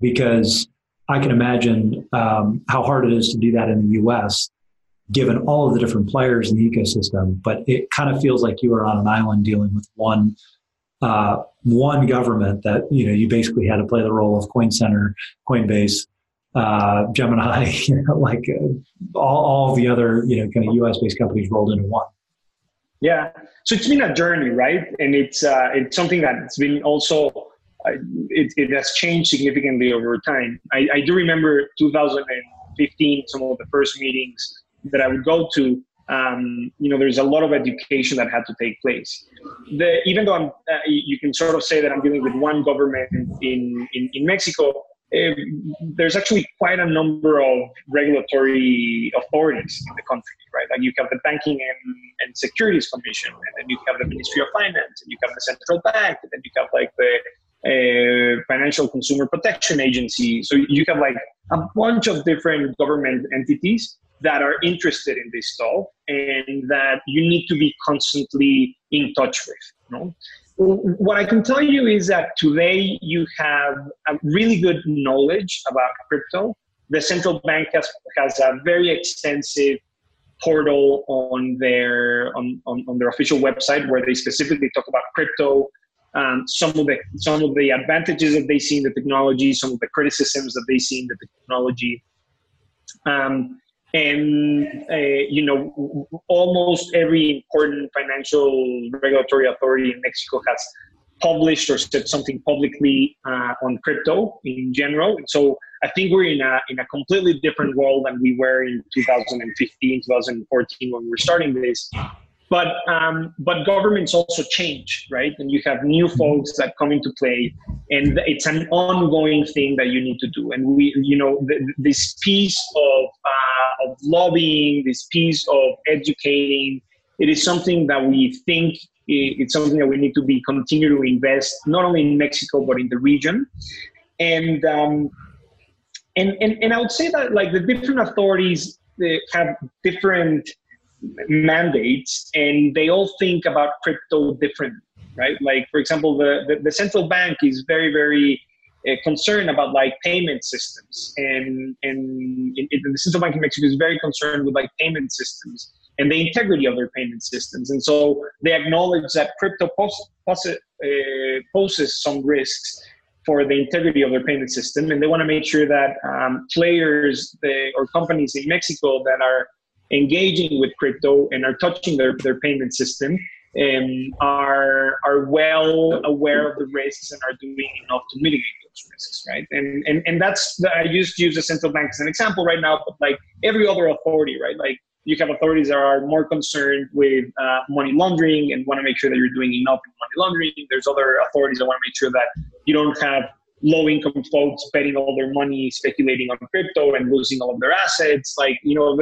because I can imagine how hard it is to do that in the U.S., given all of the different players in the ecosystem. But it kind of feels like you are on an island dealing with one government that you basically had to play the role of Coin Center, Coinbase, Gemini, all the other kind of U.S.-based companies rolled into one. Yeah, so it's been a journey, right? And it's something that's been also it has changed significantly over time. I do remember 2015, some of the first meetings that I would go to. There's a lot of education that had to take place. Even though you can sort of say that I'm dealing with one government in Mexico. There's actually quite a number of regulatory authorities in the country, right? Like you have the Banking and Securities Commission, and then you have the Ministry of Finance, and you have the Central Bank, and then you have like the Financial Consumer Protection Agency. So you have like a bunch of different government entities that are interested in this stuff and that you need to be constantly in touch with, What I can tell you is that today you have a really good knowledge about crypto. The central bank has a very extensive portal on their official website where they specifically talk about crypto, some of the advantages that they see in the technology, some of the criticisms that they see in the technology. Almost every important financial regulatory authority in Mexico has published or said something publicly on crypto in general. And so I think we're in a completely different world than we were in 2015, 2014 when we were starting this. But governments also change, right? And you have new folks that come into play, and it's an ongoing thing that you need to do. And this piece of lobbying, this piece of educating, it is something that we think it's something that we need to be continue to invest, not only in Mexico but in the region. And I would say that like the different authorities have different mandates, and they all think about crypto differently, right? Like, for example, the central bank is very, very concerned about like payment systems, and the central bank in Mexico is very concerned with like payment systems and the integrity of their payment systems. And so they acknowledge that crypto poses some risks for the integrity of their payment system, and they want to make sure that players or companies in Mexico that are engaging with crypto and are touching their payment system are well aware of the risks and are doing enough to mitigate those risks, right? And that's, I just use the central bank as an example right now, but like every other authority, right? Like you have authorities that are more concerned with money laundering and want to make sure that you're doing enough in money laundering. There's other authorities that want to make sure that you don't have low-income folks betting all their money, speculating on crypto and losing all of their assets. Like, you know,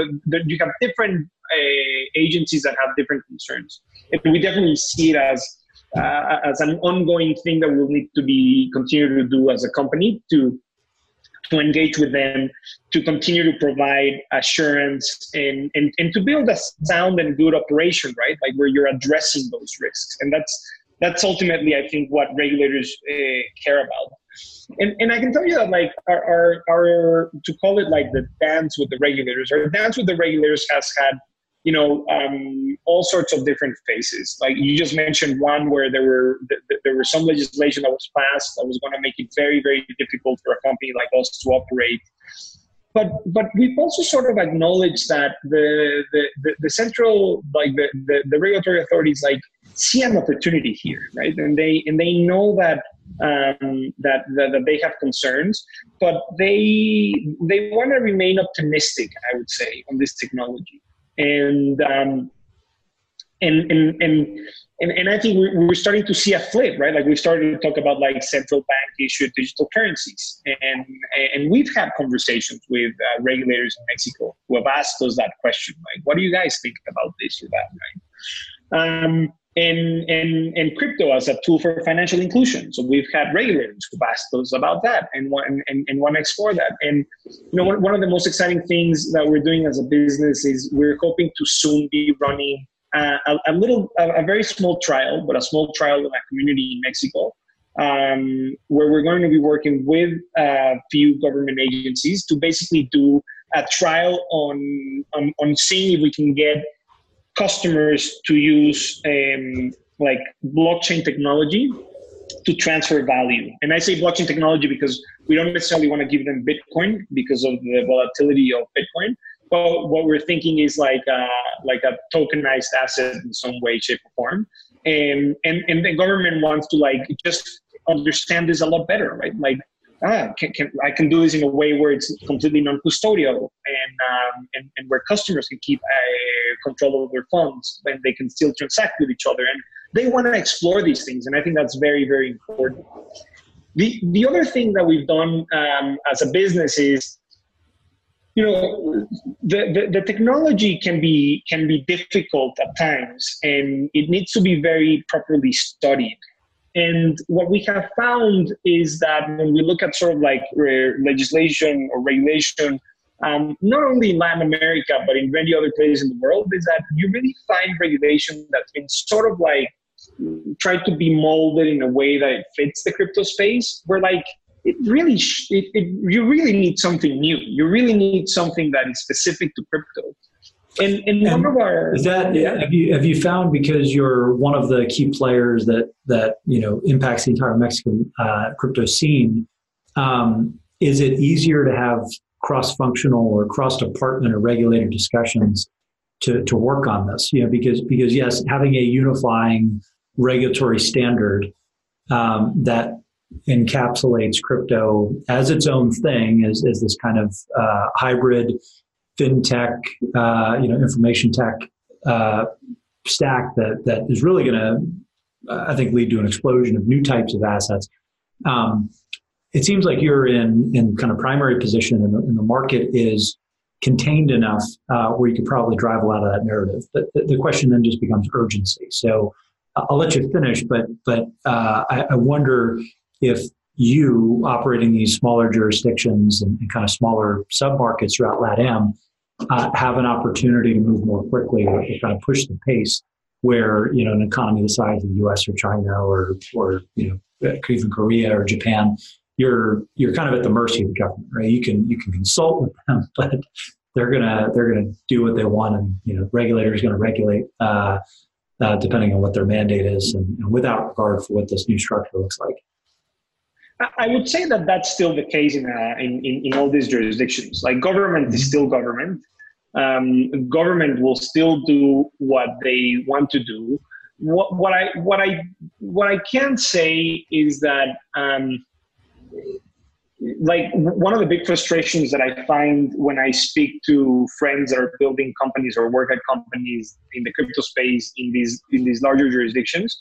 you have different agencies that have different concerns. And we definitely see it as an ongoing thing that we'll need to be continue to do as a company to engage with them, to continue to provide assurance and to build a sound and good operation, right? Like where you're addressing those risks. And that's ultimately, I think, what regulators care about. And I can tell you that like our to call it like the dance with the regulators, or dance with the regulators has had, you know, all sorts of different phases. Like you just mentioned one where there were some legislation that was passed that was going to make it very, very difficult for a company like us to operate. But we've also sort of acknowledged that the central, like the regulatory authorities, like see an opportunity here, right? And they know that that they have concerns, but they want to remain optimistic, I would say, on this technology. And I think we're starting to see a flip, right? Like we started to talk about like central bank issued digital currencies, and we've had conversations with regulators in Mexico who have asked us that question, like, what do you guys think about this or that, right? And crypto as a tool for financial inclusion. So we've had regulators who've asked us about that and want to explore that. And you know, one of the most exciting things that we're doing as a business is we're hoping to soon be running a very small trial, but a small trial in a community in Mexico, where we're going to be working with a few government agencies to basically do a trial on seeing if we can get customers to use like blockchain technology to transfer value. And I say blockchain technology because we don't necessarily want to give them Bitcoin because of the volatility of Bitcoin. But what we're thinking is like a tokenized asset in some way, shape, or form. And the government wants to like just understand this a lot better, right? Like, I can do this in a way where it's completely non-custodial and where customers can keep control of their funds and they can still transact with each other. And they want to explore these things. And I think that's very, very important. The other thing that we've done as a business is, you know, the technology can be difficult at times, and it needs to be very properly studied. And what we have found is that when we look at sort of like legislation or regulation, not only in Latin America, but in many other places in the world, is that you really find regulation that's been sort of like tried to be molded in a way that it fits the crypto space, where like you really need something new. You really need something that is specific to crypto. And one of our have you found, because you're one of the key players that you know impacts the entire Mexican crypto scene, is it easier to have cross-functional or cross-department or regulator discussions to work on this? You know, because yes, having a unifying regulatory standard that encapsulates crypto as its own thing is this kind of hybrid fintech, you know, information tech stack that is really going to, I think, lead to an explosion of new types of assets. It seems like you're in kind of primary position, and the market is contained enough where you could probably drive a lot of that narrative. But the question then just becomes urgency. So I'll let you finish, but I wonder if you operating these smaller jurisdictions and kind of smaller submarkets throughout LATAM have an opportunity to move more quickly or to kind of push the pace where, you know, an economy the size of the U.S. or China or you know, even Korea or Japan, you're kind of at the mercy of the government, right? You can consult with them, but they're gonna do what they want, and you know, regulators gonna regulate depending on what their mandate is, and without regard for what this new structure looks like. I would say that that's still the case in all these jurisdictions. Like, government is still government. Government will still do what they want to do. What I can say is that like, one of the big frustrations that I find when I speak to friends that are building companies or work at companies in the crypto space in these larger jurisdictions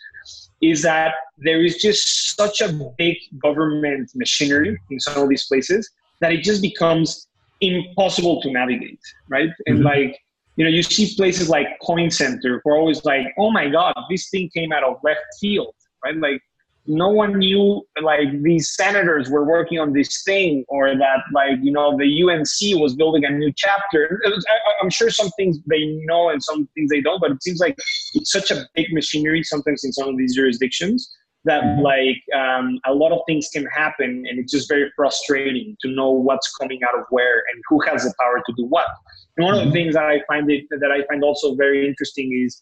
is that there is just such a big government machinery in some of these places that it just becomes impossible to navigate, right? Mm-hmm. And like, you know, you see places like Coin Center who are always like, oh my God, this thing came out of left field, right? Like, no one knew, like, these senators were working on this thing, or that, like, you know, the UNC was building a new chapter. I'm sure some things they know and some things they don't, but it seems like it's such a big machinery sometimes in some of these jurisdictions that, like, a lot of things can happen, and it's just very frustrating to know what's coming out of where and who has the power to do what. And one of the things that I find also very interesting is,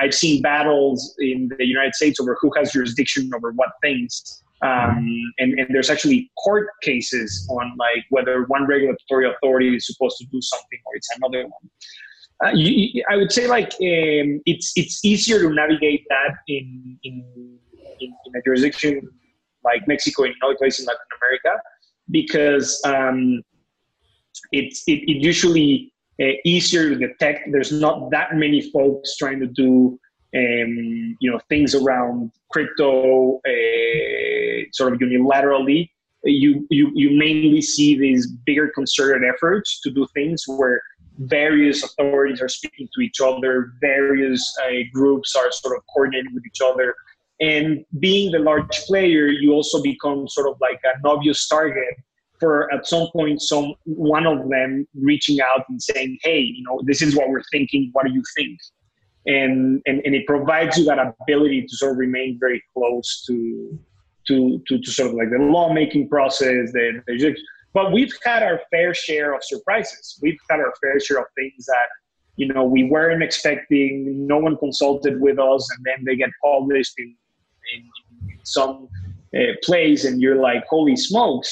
I've seen battles in the United States over who has jurisdiction over what things. And there's actually court cases on, like, whether one regulatory authority is supposed to do something or it's another one. I would say, like, it's easier to navigate that in a jurisdiction like Mexico and other places in Latin America, because it usually... easier to detect. There's not that many folks trying to do, you know, things around crypto sort of unilaterally. You mainly see these bigger concerted efforts to do things where various authorities are speaking to each other, various groups are sort of coordinating with each other. And being the large player, you also become sort of like an obvious target for at some point one of them reaching out and saying, hey, you know, this is what we're thinking, what do you think? And it provides you that ability to sort of remain very close to sort of like the lawmaking process. But we've had our fair share of surprises. We've had our fair share of things that, you know, we weren't expecting, no one consulted with us, and then they get published in some place, and you're like, holy smokes,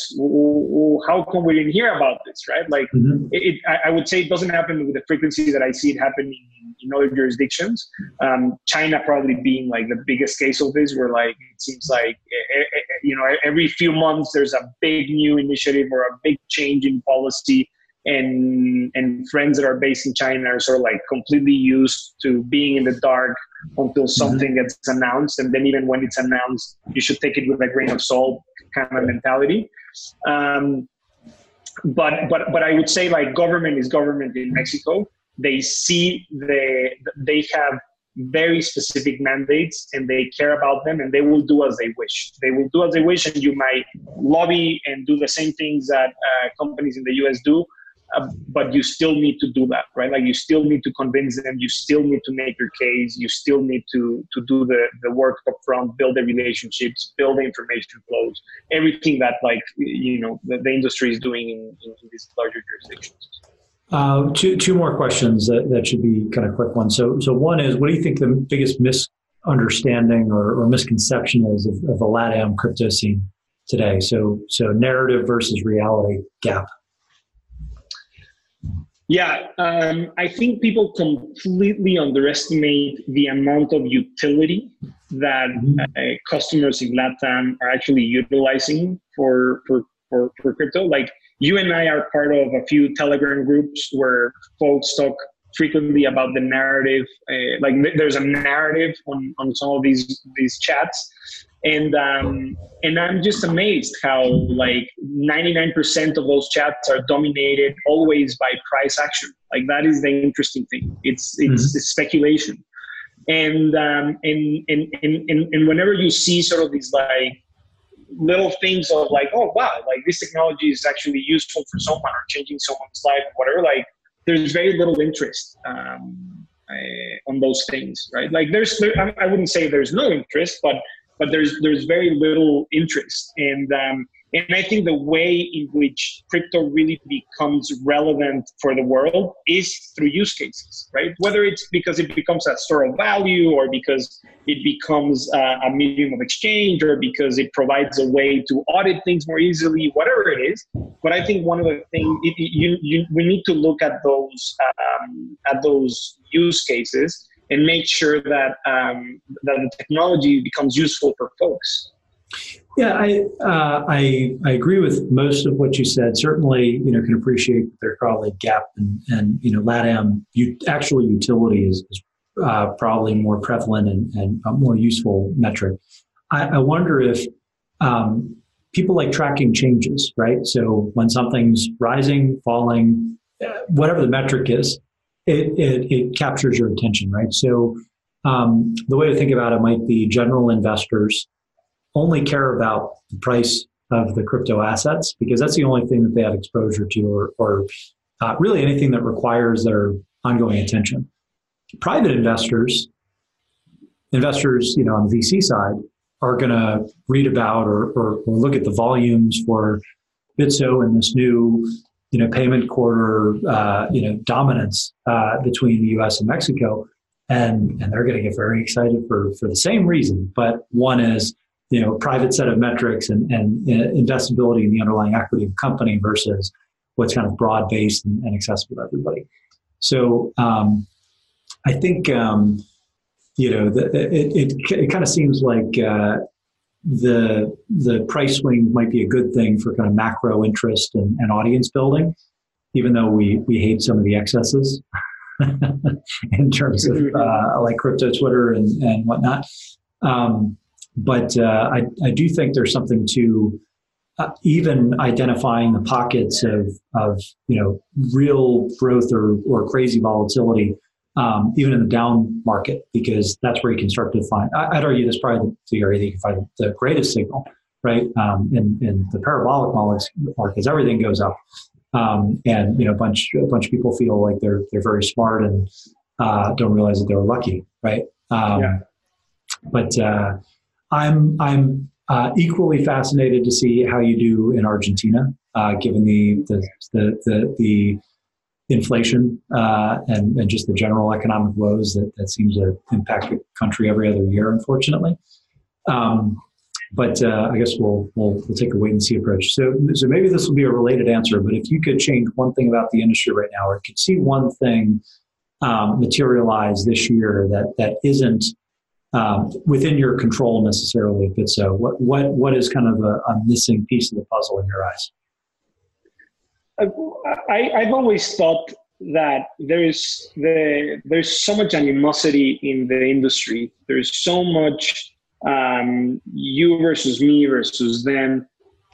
how come we didn't hear about this, right? Like, I would say it doesn't happen with the frequency that I see it happening in other jurisdictions. China probably being like the biggest case of this, where, like, it seems like, you know, every few months there's a big new initiative or a big change in policy, and friends that are based in China are sort of like completely used to being in the dark until something gets announced, and then even when it's announced, you should take it with a grain of salt kind of mentality. But I would say, like, government is government in Mexico. They see they have very specific mandates, and they care about them, and they will do as they wish. They will do as they wish, and you might lobby and do the same things that companies in the U.S. do. But you still need to do that, right? Like, you still need to convince them. You still need to make your case. You still need to do the work up front, build the relationships, build the information flows, everything that, like, you know, the industry is doing in these larger jurisdictions. Two more questions that should be kind of quick ones. So one is, what do you think the biggest misunderstanding or misconception is of the LATAM crypto scene today? So narrative versus reality gap. Yeah, I think people completely underestimate the amount of utility that customers in LATAM are actually utilizing for crypto. Like, you and I are part of a few Telegram groups where folks talk frequently about the narrative. Like, there's a narrative on some of these chats. And I'm just amazed how, like, 99% of those chats are dominated always by price action. Like, that is the interesting thing. It's speculation. And whenever you see sort of these, like, little things of like, oh wow, like this technology is actually useful for someone or changing someone's life or whatever, like there's very little interest on those things, right? Like I wouldn't say there's no interest, but there's very little interest. And I think the way in which crypto really becomes relevant for the world is through use cases, right? Whether it's because it becomes a store of value or because it becomes a medium of exchange or because it provides a way to audit things more easily, whatever it is. But I think one of the things, we need to look at those use cases and make sure that, that the technology becomes useful for folks. Yeah, I agree with most of what you said. Certainly, you know, can appreciate that there's probably a gap, and you know, LATAM actual utility is probably more prevalent and a more useful metric. I wonder if people like tracking changes, right? So when something's rising, falling, whatever the metric is, it captures your attention, right? So the way to think about it might be general investors only care about the price of the crypto assets because that's the only thing that they have exposure to or really anything that requires their ongoing attention. Private investors, you know, on the VC side are going to read about or look at the volumes for Bitso in this new, you know, payment quarter, you know, dominance between the U.S. and Mexico. And they're going to get very excited for the same reason. But one is, you know, private set of metrics and investability in the underlying equity of the company versus what's kind of broad-based and accessible to everybody. So I think, you know, it kind of seems like the price swing might be a good thing for kind of macro interest and audience building, even though we hate some of the excesses in terms of like crypto Twitter and whatnot. But I do think there's something to even identifying the pockets of you know, real growth or crazy volatility, even in the down market, because that's where you can start to find. I'd argue that's probably the area that you can find the greatest signal, right? In the parabolic markets, everything goes up, and you know, a bunch of people feel like they're very smart and don't realize that they're lucky, right? But I'm equally fascinated to see how you do in Argentina, given the inflation and just the general economic woes that seems to impact the country every other year, unfortunately. But I guess we'll take a wait and see approach. So maybe this will be a related answer, but if you could change one thing about the industry right now, or could see one thing materialize this year that isn't within your control necessarily, if it's so, what is kind of a missing piece of the puzzle in your eyes? I've always thought that there's so much animosity in the industry. There's so much you versus me versus them,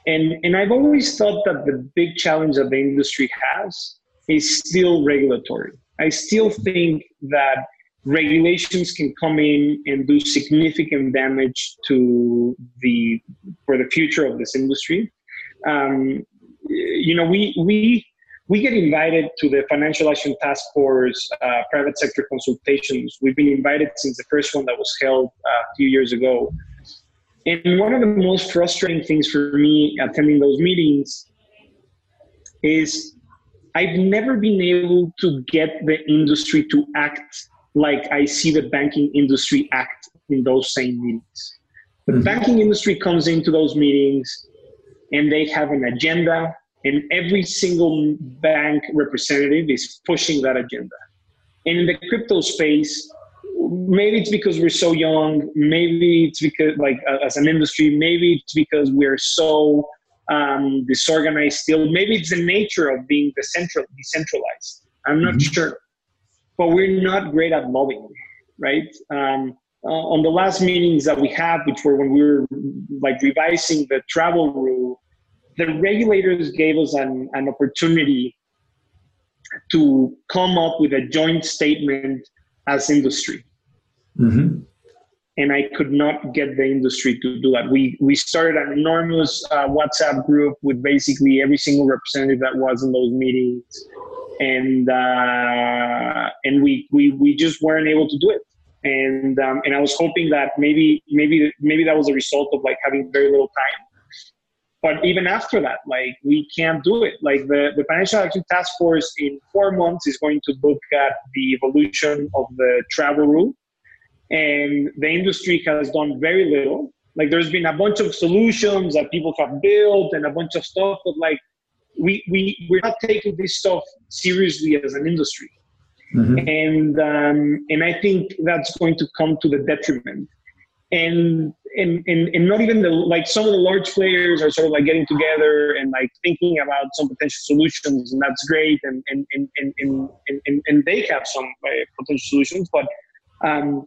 and I've always thought that the big challenge that the industry has is still regulatory. I still think that regulations can come in and do significant damage for the future of this industry. You know, we get invited to the Financial Action Task Force private sector consultations. We've been invited since the first one that was held a few years ago. And one of the most frustrating things for me attending those meetings is I've never been able to get the industry to act like I see the banking industry act in those same meetings. The banking industry comes into those meetings and they have an agenda, and every single bank representative is pushing that agenda. And in the crypto space, maybe it's because we're so young, maybe it's because like as an industry, maybe it's because we're so disorganized still, maybe it's the nature of being decentralized. I'm not sure. But we're not great at lobbying, right? On the last meetings that we had, which were when we were like revising the travel rule, the regulators gave us an opportunity to come up with a joint statement as industry. Mm-hmm. and I could not get the industry to do that. We started an enormous WhatsApp group with basically every single representative that was in those meetings, and we just weren't able to do it. And I was hoping that maybe that was a result of like having very little time. But even after that, like, we can't do it. Like, the Financial Action Task Force in 4 months is going to look at the evolution of the travel rule. And the industry has done very little. Like, there's been a bunch of solutions that people have built and a bunch of stuff, but like, we're not taking this stuff seriously as an industry. Mm-hmm. And I think that's going to come to the detriment. And not even the, like, some of the large players are sort of like getting together and like thinking about some potential solutions, and that's great. And they have some potential solutions, but the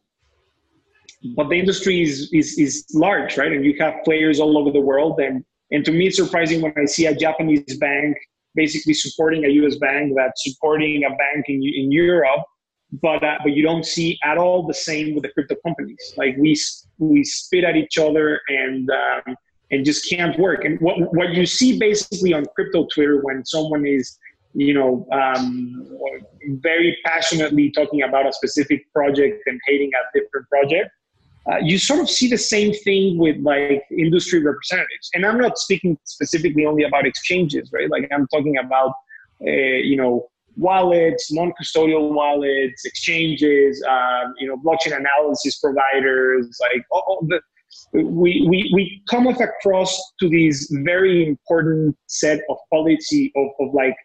industry is large, right? And you have players all over the world. And to me, it's surprising when I see a Japanese bank basically supporting a U.S. bank that's supporting a bank in Europe, but you don't see at all the same with the crypto companies. Like, we spit at each other and just can't work. And what you see basically on crypto Twitter when someone is, you know, very passionately talking about a specific project and hating a different project, you sort of see the same thing with like industry representatives. And I'm not speaking specifically only about exchanges, right? Like, I'm talking about, you know, wallets, non-custodial wallets, exchanges, you know, blockchain analysis providers. Like, we come across to these very important set of policy of like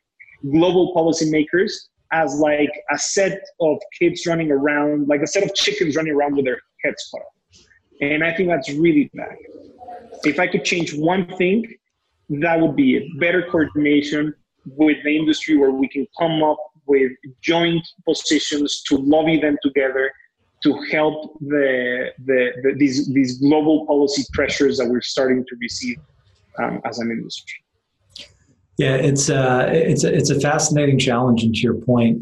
global policymakers as like a set of kids running around, like a set of chickens running around with their heads cut off. And I think that's really bad. If I could change one thing, that would be it. Better coordination with the industry, where we can come up with joint positions to lobby them together to help these global policy pressures that we're starting to receive as an industry. Yeah, it's a fascinating challenge. And to your point,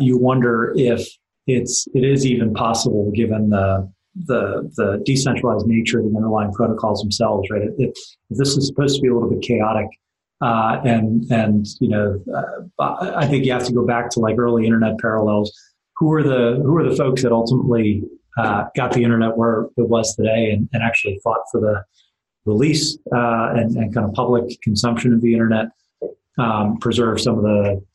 you wonder if it is even possible, given the decentralized nature of the underlying protocols themselves, right? If this is supposed to be a little bit chaotic. And you know, I think you have to go back to like early internet parallels. Who are the folks that ultimately got the internet where it was today, and actually fought for the release and kind of public consumption of the internet? Preserve some of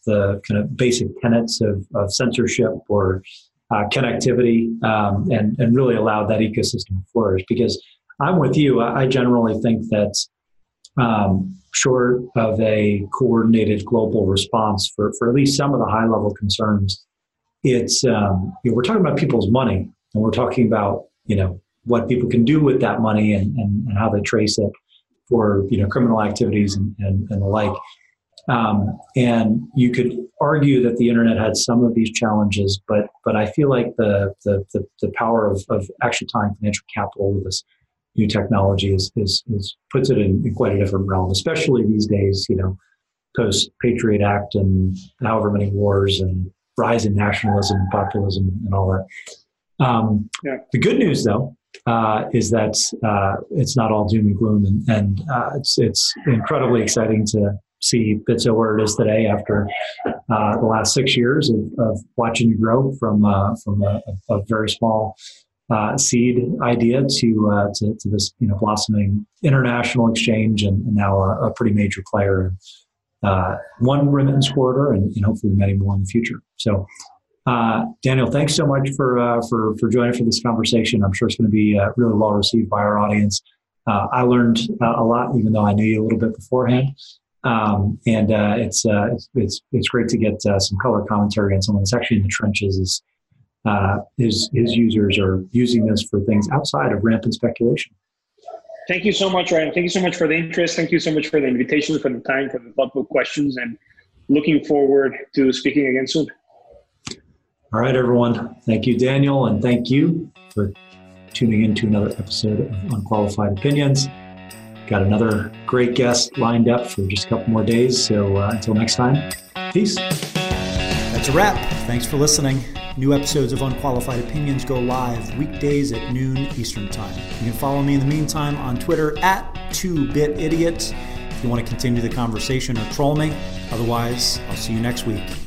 the kind of basic tenets of censorship or connectivity, and really allow that ecosystem to flourish. Because I'm with you. I generally think that. Short of a coordinated global response for at least some of the high level concerns, it's you know, we're talking about people's money, and we're talking about, you know, what people can do with that money and how they trace it for, you know, criminal activities and the like. And you could argue that the internet had some of these challenges, but I feel like the power of actually tying financial capital with this new technology is puts it in quite a different realm, especially these days, you know, post Patriot Act and however many wars and rise in nationalism and populism and all that. Yeah. The good news, though, is that it's not all doom and gloom, and it's incredibly exciting to see Bitso where it is today after the last 6 years of watching you grow from a very small seed idea to this, you know, blossoming international exchange, and now a pretty major player, one remittance corridor, and hopefully many more in the future. So, Daniel, thanks so much for joining for this conversation. I'm sure it's going to be really well received by our audience. I learned a lot, even though I knew you a little bit beforehand, and it's great to get some color commentary on someone that's actually in the trenches. His users are using this for things outside of rampant speculation. Thank you so much, Ryan. Thank you so much for the interest. Thank you so much for the invitation, for the time, for the thoughtful questions, and looking forward to speaking again soon. All right, everyone. Thank you, Daniel, and thank you for tuning in to another episode of Unqualified Opinions. Got another great guest lined up for just a couple more days, so until next time, peace. That's a wrap. Thanks for listening. New episodes of Unqualified Opinions go live weekdays at noon Eastern Time. You can follow me in the meantime on Twitter at 2 Bit Idiot if you want to continue the conversation or troll me. Otherwise, I'll see you next week.